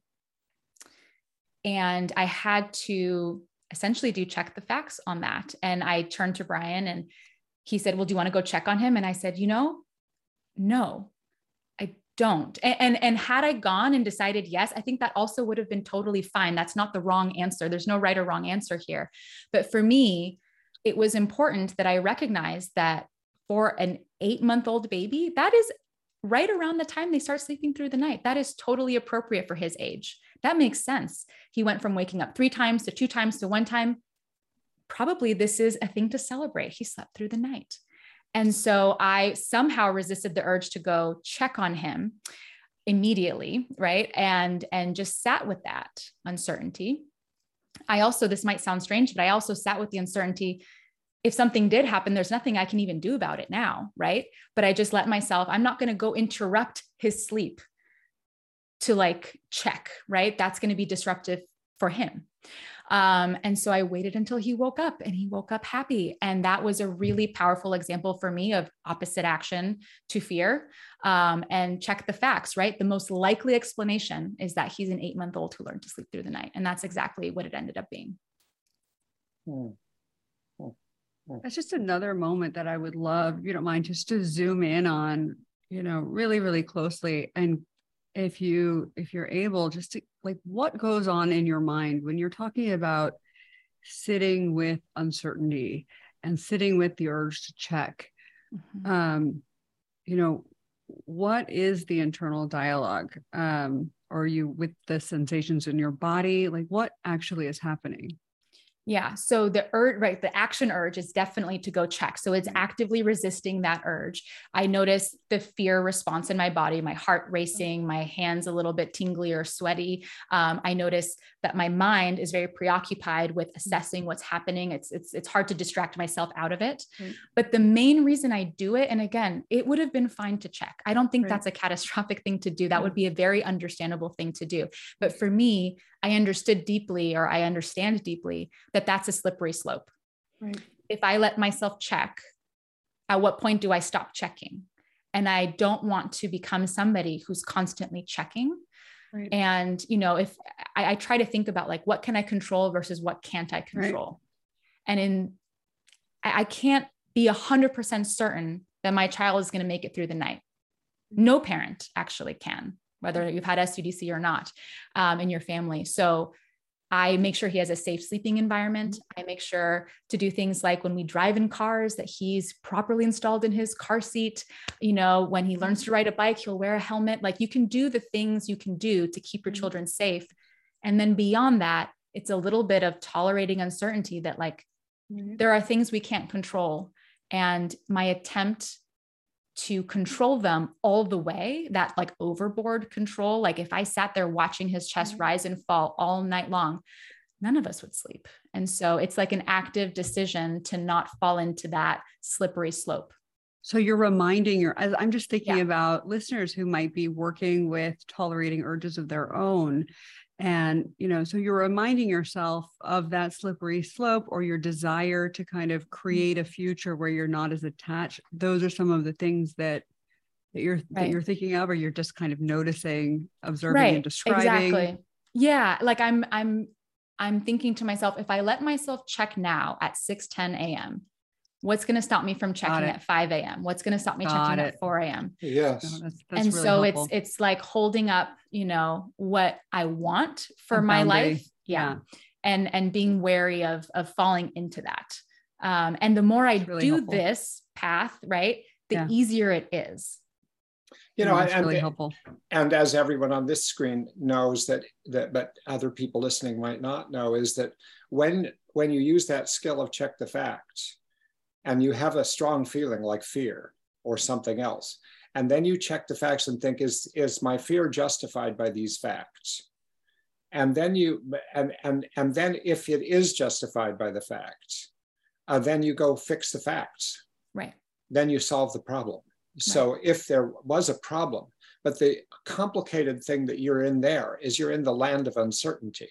And I had to essentially do check the facts on that. And I turned to Brian and he said, well, do you want to go check on him? And I said, you know, no, I don't. And had I gone and decided yes, I think that also would have been totally fine. That's not the wrong answer. There's no right or wrong answer here. But for me, it was important that I recognize that for an 8-month-old baby, that is right around the time they start sleeping through the night. That is totally appropriate for his age. that makes sense. He went from waking up 3 times to 2 times to 1 time. Probably this is a thing to celebrate. He slept through the night. And so I somehow resisted the urge to go check on him immediately, right? And just sat with that uncertainty. I also, this might sound strange, but I also sat with the uncertainty. If something did happen, there's nothing I can even do about it now, right? But I just let myself, I'm not going to go interrupt his sleep to like check, right? That's going to be disruptive for him. And so I waited until he woke up, and he woke up happy. And that was a really powerful example for me of opposite action to fear, and check the facts, right? The most likely explanation is that he's an 8-month-old who learned to sleep through the night. And that's exactly what it ended up being. That's just another moment that I would love, if you don't mind, just to zoom in on, you know, really, really closely. And if you're able, just to like, what goes on in your mind when you're talking about sitting with uncertainty and sitting with the urge to check, mm-hmm. You know, what is the internal dialogue? Are you with the sensations in your body? Like what actually is happening? Yeah. So the urge, right? The action urge is definitely to go check. So it's actively resisting that urge. I noticed the fear response in my body, my heart racing, my hands a little bit tingly or sweaty. I noticed that my mind is very preoccupied with assessing what's happening. It's hard to distract myself out of it. Right. But the main reason I do it, and again, it would have been fine to check. I don't think that's a catastrophic thing to do. That would be a very understandable thing to do. But for me, I understand deeply that that's a slippery slope. Right. If I let myself check, at what point do I stop checking? And I don't want to become somebody who's constantly checking. Right. And, you know, if I try to think about like, what can I control versus what can't I control? Right. And I can't be 100% certain that my child is going to make it through the night. No parent actually can, whether you've had SUDC or not, in your family. So I make sure he has a safe sleeping environment. I make sure to do things like when we drive in cars, that he's properly installed in his car seat. You know, when he learns to ride a bike, he'll wear a helmet. Like you can do the things you can do to keep your children safe. And then beyond that, it's a little bit of tolerating uncertainty that like, there are things we can't control. And my attempt to control them all the way, that like overboard control. Like if I sat there watching his chest rise and fall all night long, none of us would sleep. And so it's like an active decision to not fall into that slippery slope. So you're reminding I'm just thinking about listeners who might be working with tolerating urges of their own. And, you know, so you're reminding yourself of that slippery slope or your desire to kind of create a future where you're not as attached. Those are some of the things that you're thinking of, or you're just kind of noticing, observing, and describing. Exactly. Yeah. Like I'm thinking to myself, if I let myself check now at 6:10 a.m., what's going to stop me from checking at 5 a.m.? What's going to stop me checking at 4 a.m.? Yes. No, that's and really so helpful. It's like holding up, you know, what I want for my life. Yeah. And being wary of falling into that. And the more I really do helpful. This path, right, the easier it is. You know, that's really helpful. And as everyone on this screen knows but other people listening might not know, is that when you use that skill of check the facts, and you have a strong feeling like fear or something else, and then you check the facts and think, is my fear justified by these facts? And then then if it is justified by the facts, then you go fix the facts. Right. Then you solve the problem. Right. So if there was a problem, but the complicated thing that you're in there is you're in the land of uncertainty.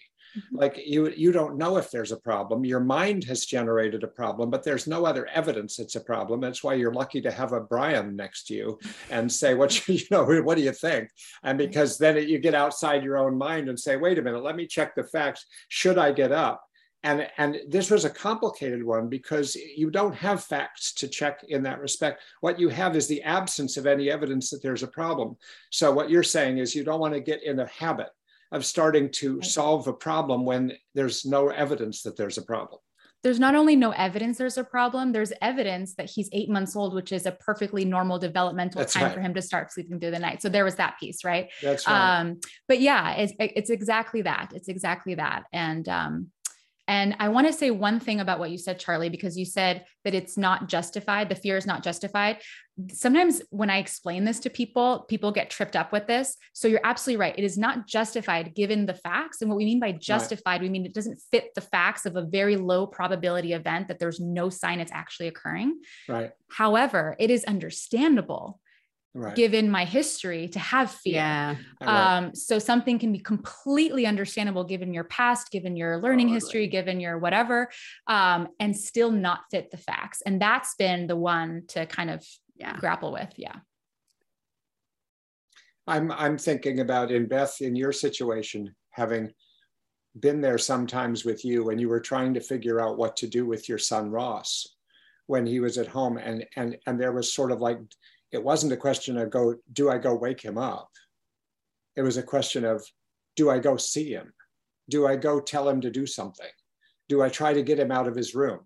Like you don't know if there's a problem. Your mind has generated a problem, but there's no other evidence it's a problem. That's why you're lucky to have a Brian next to you and say, what do you think? And because then you get outside your own mind and say, wait a minute, let me check the facts. Should I get up? And this was a complicated one because you don't have facts to check in that respect. What you have is the absence of any evidence that there's a problem. So what you're saying is you don't want to get in a habit of starting to solve a problem when there's no evidence that there's a problem. there's not only no evidence there's a problem, there's evidence that he's 8 months old, which is a perfectly normal developmental time for him to start sleeping through the night. So there was that piece, right? That's right. But yeah, it's exactly that. It's exactly that. And I want to say one thing about what you said, Charlie, because you said that it's not justified. The fear is not justified. Sometimes when I explain this to people, people get tripped up with this. So you're absolutely right. It is not justified given the facts. And what we mean by justified, we mean it doesn't fit the facts of a very low probability event that there's no sign it's actually occurring. Right. However, it is understandable. Right. Given my history to have fear. Yeah. So something can be completely understandable given your past, given your learning history, given your whatever, and still not fit the facts. And that's been the one to kind of grapple with. Yeah. I'm thinking about, in Beth, in your situation, having been there sometimes with you when you were trying to figure out what to do with your son, Ross, when he was at home, and there was sort of like, it wasn't a question of do I go wake him up? It was a question of, do I go see him? Do I go tell him to do something? Do I try to get him out of his room?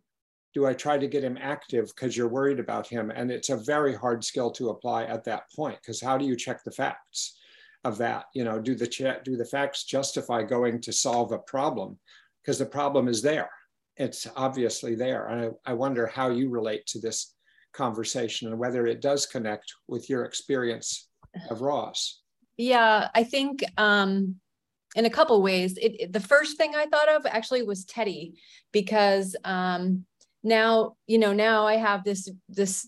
Do I try to get him active because you're worried about him? And it's a very hard skill to apply at that point, because how do you check the facts of that? You know, do the facts justify going to solve a problem? Because the problem is there. It's obviously there. And I wonder how you relate to this conversation and whether it does connect with your experience of Ross. Yeah, I think in a couple ways. The first thing I thought of actually was Teddy, because now I have this,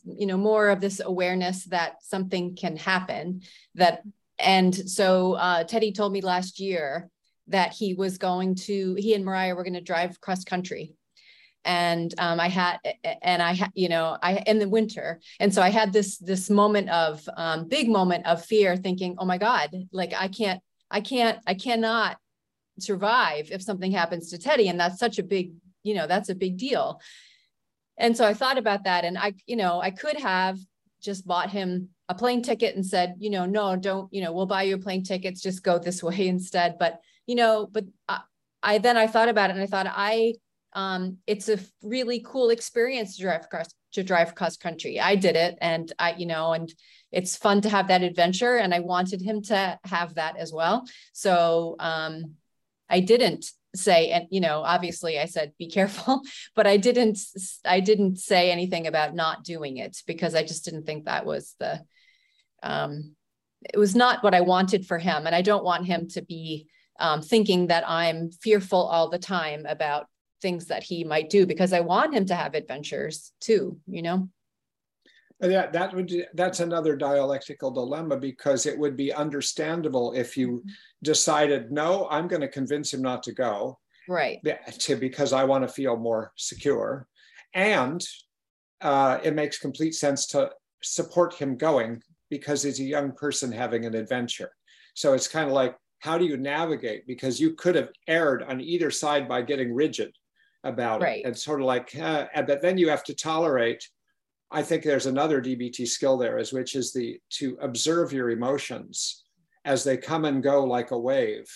more of this awareness that something can happen. And so Teddy told me last year that he and Mariah were going to drive cross country. And I had in the winter. And so I had this moment of big moment of fear, thinking, oh my God, like I cannot survive if something happens to Teddy. And that's such a big, that's a big deal. And so I thought about that, and I could have just bought him a plane ticket and said, no, don't, we'll buy you a plane tickets, just go this way instead. But, I thought about it, and I thought it's a really cool experience to drive cross country. I did it, and and it's fun to have that adventure, and I wanted him to have that as well. So I didn't say, and obviously I said be careful, but I didn't say anything about not doing it, because I just didn't think that was it was not what I wanted for him, and I don't want him to be thinking that I'm fearful all the time about things that he might do, because I want him to have adventures too, That's another dialectical dilemma, because it would be understandable if you decided, no, I'm going to convince him not to go, right? Because I want to feel more secure, and it makes complete sense to support him going because he's a young person having an adventure. So it's kind of like, how do you navigate? Because you could have erred on either side by getting rigid about it. And sort of like, but then you have to tolerate. I think there's another DBT skill there, which is to observe your emotions as they come and go like a wave,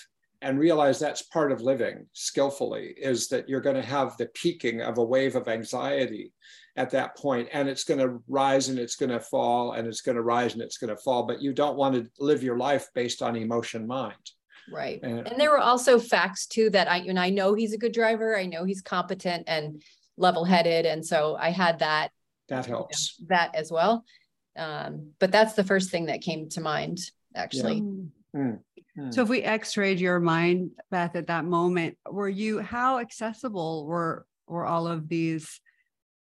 and realize that's part of living skillfully, is that you're going to have the peaking of a wave of anxiety at that point, and it's going to rise and it's going to fall, and it's going to rise and it's going to fall, but you don't want to live your life based on emotion mind. Right. And there were also facts too, that I know he's a good driver. I know he's competent and level-headed. And so I had that. That helps. That as well. But that's the first thing that came to mind, actually. Yeah. Mm. So if we x-rayed your mind, Beth, at that moment, how accessible were all of these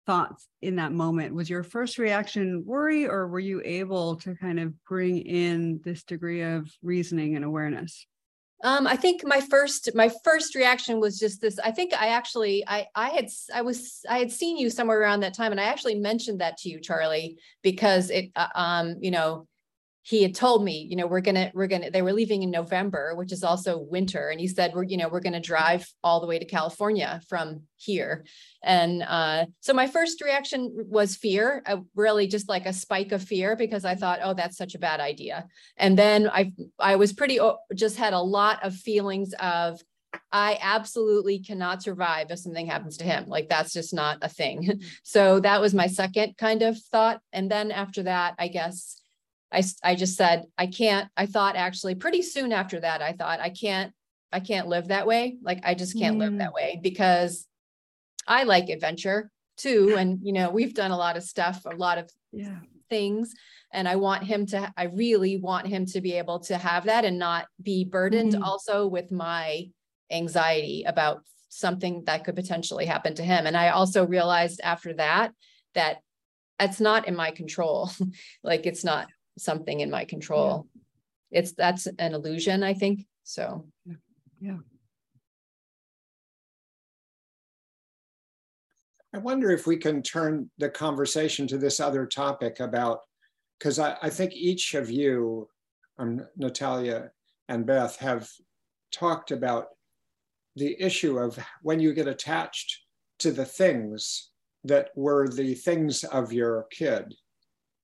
thoughts in that moment? Was your first reaction worry, or were you able to kind of bring in this degree of reasoning and awareness? I think my first reaction was just this. I think I had seen you somewhere around that time, and I actually mentioned that to you, Charlie, because he had told me, they were leaving in November, which is also winter. And he said, we're going to drive all the way to California from here. And so my first reaction was fear, really just like a spike of fear, because I thought, oh, that's such a bad idea. And then I was just had a lot of feelings of, I absolutely cannot survive if something happens to him. Like, that's just not a thing. So that was my second kind of thought. And then after that, I guess I just said, I can't, I thought actually pretty soon after that, I thought I can't live that way. Like, I just can't live that way, because I like adventure too. And, you know, we've done a lot of stuff, a lot of things. And I want him to, I really want him to be able to have that and not be burdened also with my anxiety about something that could potentially happen to him. And I also realized after that, that it's not in my control. Like, it's not something in my control. Yeah. That's an illusion, I think. So, yeah. I wonder if we can turn the conversation to this other topic about, because I think each of you, Natalia and Beth, have talked about the issue of when you get attached to the things that were the things of your kid,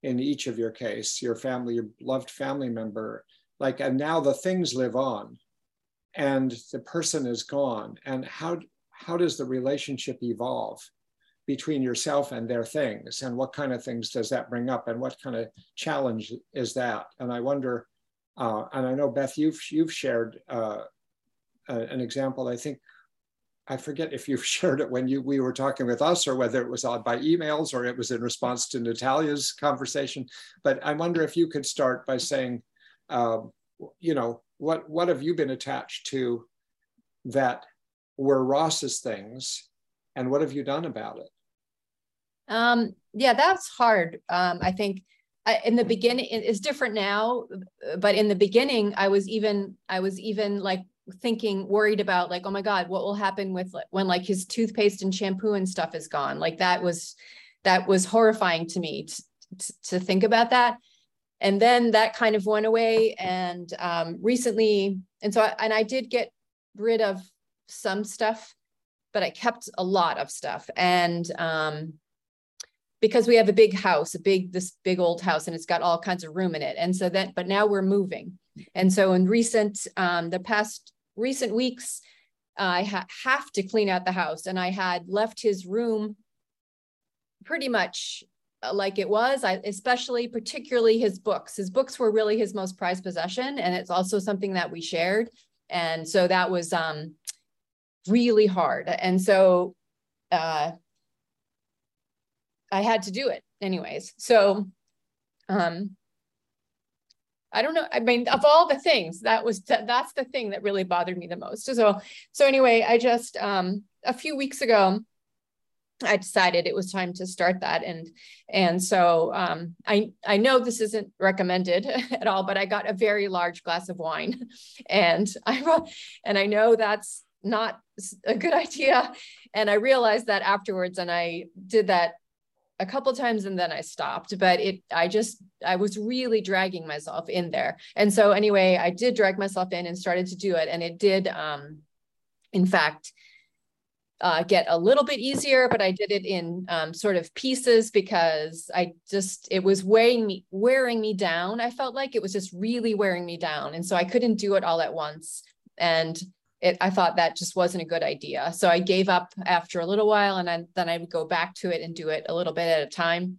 in each of your case, your family, your loved family member, like, and now the things live on and the person is gone. And how does the relationship evolve between yourself and their things? And what kind of things does that bring up? And what kind of challenge is that? And I wonder, and I know, Beth, you've shared an example, I think, I forget if you've shared it when we were talking with us, or whether it was by emails, or it was in response to Natalia's conversation. But I wonder if you could start by saying, you know, what have you been attached to that were Ross's things, and what have you done about it? Yeah, that's hard. I think in the beginning, it's different now, but in the beginning, I was even like, thinking, worried about, like, oh my God, what will happen with when, like, his toothpaste and shampoo and stuff is gone? Like, that was horrifying to me to think about that. And then that kind of went away. And recently, and so I did get rid of some stuff, but I kept a lot of stuff. And because we have a big house, this big old house, and it's got all kinds of room in it. And so but now we're moving. And so in the past recent weeks, I have to clean out the house, and I had left his room pretty much like it was, particularly his books. His books were really his most prized possession. And it's also something that we shared. And so that was really hard. And so I had to do it anyways. So I don't know. I mean, of all the things, that's the thing that really bothered me the most. So anyway, I just, a few weeks ago, I decided it was time to start that. And so I know this isn't recommended at all, but I got a very large glass of wine, and I know that's not a good idea. And I realized that afterwards, and I did that a couple of times, and then I stopped, but I was really dragging myself in there. And so anyway, I did drag myself in and started to do it. And it did, in fact, get a little bit easier, but I did it in sort of pieces, because it was wearing me down. I felt like it was just really wearing me down. And so I couldn't do it all at once. And I thought that just wasn't a good idea. So I gave up after a little while, and then I would go back to it and do it a little bit at a time.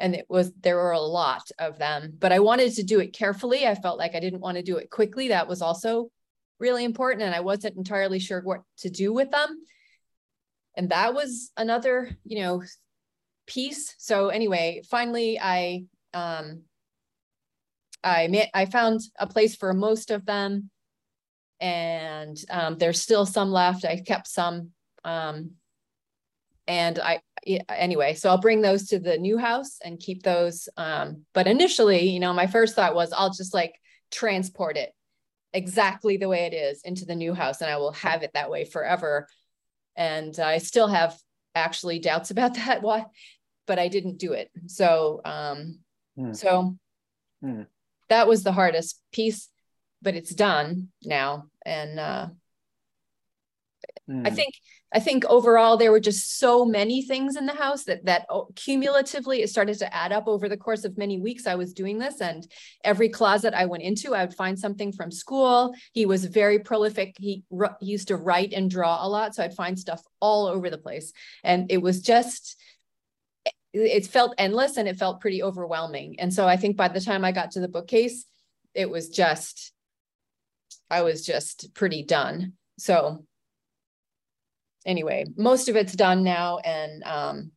And there were a lot of them, but I wanted to do it carefully. I felt like I didn't want to do it quickly. That was also really important. And I wasn't entirely sure what to do with them. And that was another, you know, piece. So anyway, finally, I found a place for most of them. And there's still some left. I kept some. So I'll bring those to the new house and keep those. But initially, you know, my first thought was, I'll just like transport it exactly the way it is into the new house, and I will have it that way forever. And I still have actually doubts about that. Why? But I didn't do it. So, That was the hardest piece. But it's done now. And I think overall there were just so many things in the house that cumulatively it started to add up over the course of many weeks. I was doing this, and every closet I went into, I would find something from school. He was very prolific. He used to write and draw a lot, so I'd find stuff all over the place, and it was just, it felt endless and it felt pretty overwhelming. And so I think by the time I got to the bookcase, it was just, I was just pretty done. So anyway, most of it's done now. And,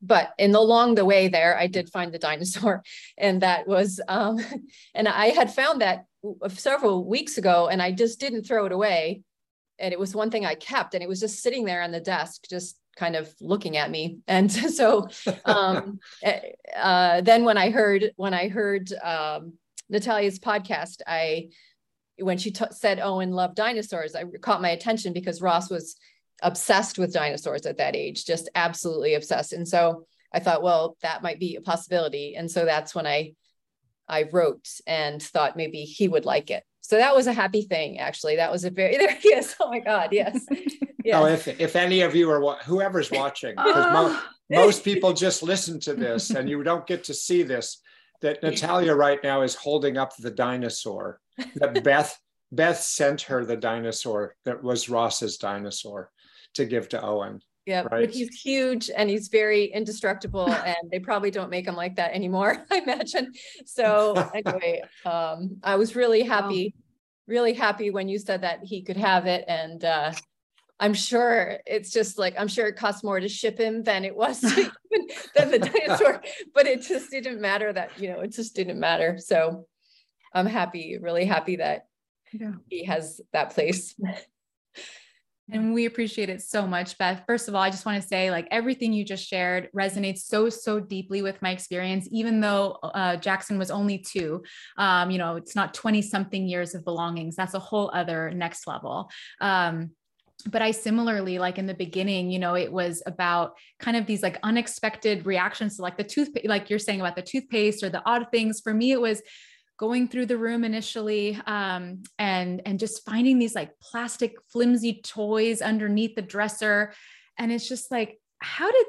but along the way there, I did find the dinosaur, and that was, and I had found that several weeks ago, and I just didn't throw it away. And it was one thing I kept, and it was just sitting there on the desk, just kind of looking at me. And so then when I heard Natalia's podcast, when she said Owen loved dinosaurs, I caught my attention because Ross was obsessed with dinosaurs at that age, just absolutely obsessed. And so I thought, well, that might be a possibility. And so that's when I wrote and thought maybe he would like it. So that was a happy thing, actually. That was a very, there he is. Oh my God, yes. Yes. Oh, if any of you are, whoever's watching, because most people just listen to this and you don't get to see this, that Natalia right now is holding up the dinosaur that Beth sent her, the dinosaur that was Ross's dinosaur, to give to Owen. Yeah, right? But he's huge and he's very indestructible, and they probably don't make him like that anymore, I imagine. So anyway, I was really happy when you said that he could have it. And I'm sure it's just like, I'm sure it costs more to ship him than it was than the dinosaur, but it just didn't matter that, you know, it just didn't matter. So I'm happy, really happy that he has that place. And we appreciate it so much, Beth. First of all, I just want to say, like, everything you just shared resonates so, so deeply with my experience, even though Jackson was only 2, you know, it's not 20 something years of belongings. That's a whole other next level. But I similarly, like in the beginning, you know, it was about kind of these like unexpected reactions to like the toothpaste, like you're saying about the toothpaste or the odd things. For me, it was going through the room initially, and just finding these like plastic flimsy toys underneath the dresser. And it's just like, how did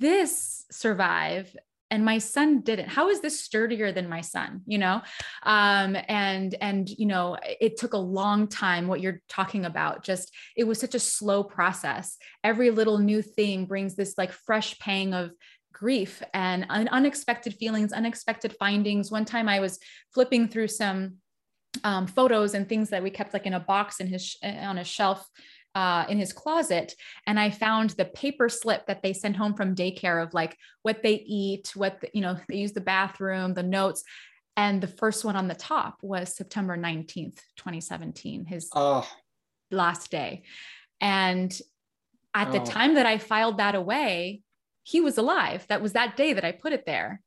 this survive? And my son didn't. How is this sturdier than my son, you know? And, you know, it took a long time, what you're talking about, just, it was such a slow process. Every little new thing brings this like fresh pang of grief and unexpected feelings, unexpected findings. One time I was flipping through some photos and things that we kept like in a box in his, on a shelf, in his closet. And I found the paper slip that they send home from daycare of like what they eat, what, you know, they use the bathroom, the notes. And the first one on the top was September 19th, 2017, his last day. And at the time that I filed that away, he was alive. That was that day that I put it there.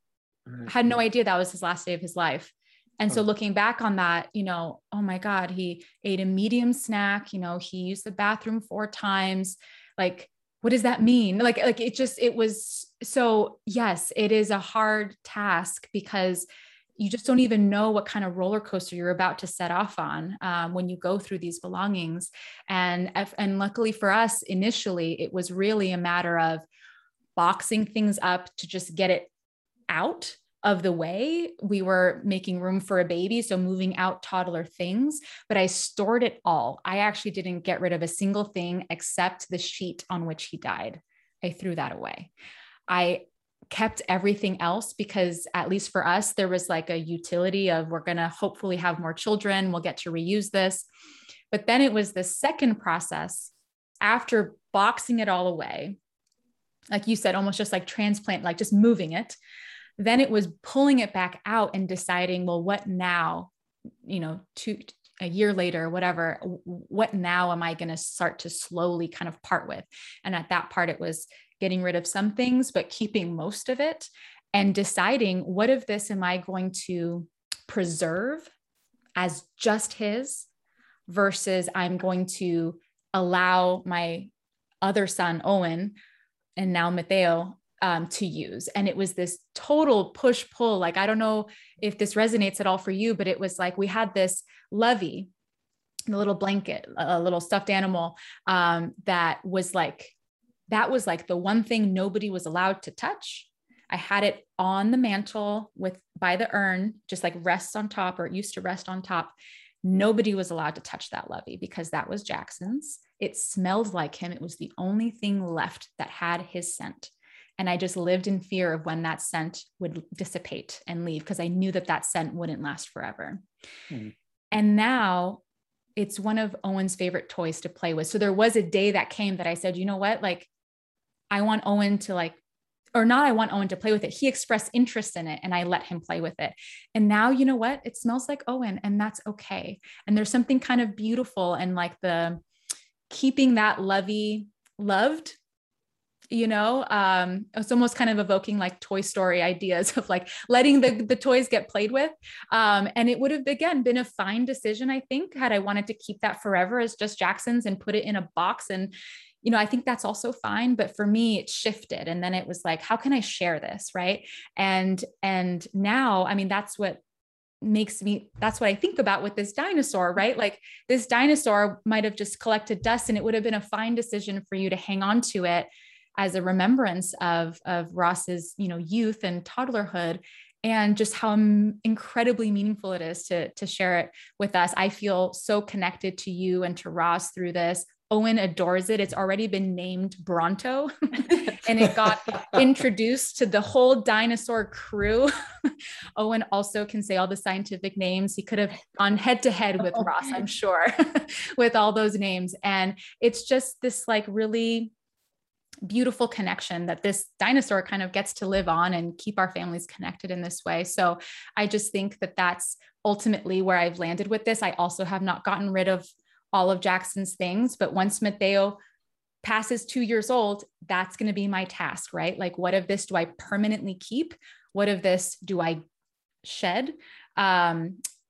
I had no idea that was his last day of his life. And so looking back on that, you know, oh my God, he ate a medium snack. You know, he used the bathroom 4 times. Like, what does that mean? Like it just, it was so, yes, it is a hard task because you just don't even know what kind of roller coaster you're about to set off on when you go through these belongings. And luckily for us, initially, it was really a matter of boxing things up to just get it out of the way. We were making room for a baby, so moving out toddler things, but I stored it all. I actually didn't get rid of a single thing except the sheet on which he died. I threw that away. I kept everything else because at least for us, there was like a utility of, we're going to hopefully have more children. We'll get to reuse this. But then it was the second process after boxing it all away. Like you said, almost just like transplant, like just moving it. Then it was pulling it back out and deciding, well, what now, you know, a year later, whatever, what now am I going to start to slowly kind of part with? And at that part, it was getting rid of some things, but keeping most of it and deciding, what of this am I going to preserve as just his versus I'm going to allow my other son, Owen, and now Mateo, to use. And it was this total push pull. Like, I don't know if this resonates at all for you, but it was like, we had this levy the little blanket, a little stuffed animal that was like the one thing nobody was allowed to touch. I had it on the mantle by the urn, just like rests on top, or it used to rest on top. Nobody was allowed to touch that lovey because that was Jackson's. It smelled like him. It was the only thing left that had his scent. And I just lived in fear of when that scent would dissipate and leave, because I knew that scent wouldn't last forever. Mm. And now it's one of Owen's favorite toys to play with. So there was a day that came that I said, you know what, like, I want Owen to like, or not, I want Owen to play with it. He expressed interest in it and I let him play with it. And now, you know what, it smells like Owen, and that's okay. And there's something kind of beautiful and like the keeping that lovey loved, you know, it's almost kind of evoking like Toy Story ideas of like letting the toys get played with. And it would have, again, been a fine decision, I think, had I wanted to keep that forever as just Jackson's and put it in a box. And, you know, I think that's also fine, but for me, it shifted. And then it was like, how can I share this? Right. And now, I mean, that's what makes me, that's what I think about with this dinosaur, right? Like, this dinosaur might've just collected dust and it would have been a fine decision for you to hang on to it as a remembrance of Ross's, you know, youth and toddlerhood, and just how incredibly meaningful it is to share it with us. I feel so connected to you and to Ross through this. Owen adores it. It's already been named Bronto and it got introduced to the whole dinosaur crew. Owen also can say all the scientific names. He could have gone head to head with Ross, I'm sure, with all those names. And it's just this like really beautiful connection that this dinosaur kind of gets to live on and keep our families connected in this way. So I just think that that's ultimately where I've landed with this. I also have not gotten rid of all of Jackson's things, but once Mateo passes 2 years old, that's going to be my task, right? Like, what of this do I permanently keep? What of this do I shed?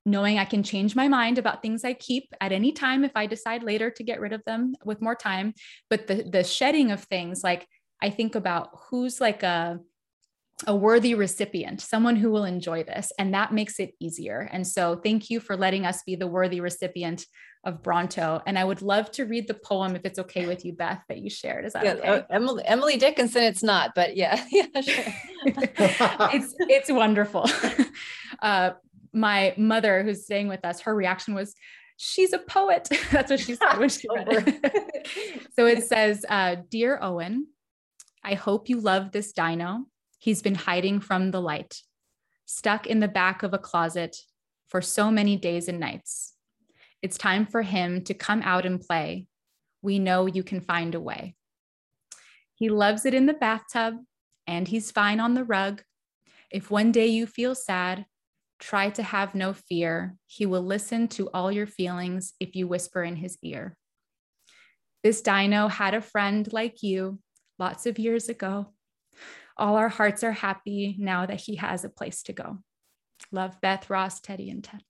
Knowing I can change my mind about things I keep at any time if I decide later to get rid of them with more time. But the shedding of things, like, I think about who's like a worthy recipient, someone who will enjoy this, and that makes it easier. And so thank you for letting us be the worthy recipient of Bronto. And I would love to read the poem, if it's okay with you, Beth, that you shared. Is that okay? Emily Dickinson, it's not, but yeah, sure. It's wonderful. My mother, who's staying with us, her reaction was, she's a poet. That's what she said when she read it. So it says, dear Owen, I hope you love this dino. He's been hiding from the light, stuck in the back of a closet for so many days and nights. It's time for him to come out and play. We know you can find a way. He loves it in the bathtub, and he's fine on the rug. If one day you feel sad, try to have no fear. He will listen to all your feelings if you whisper in his ear. This dino had a friend like you lots of years ago. All our hearts are happy now that he has a place to go. Love, Beth, Ross, Teddy, and Ted.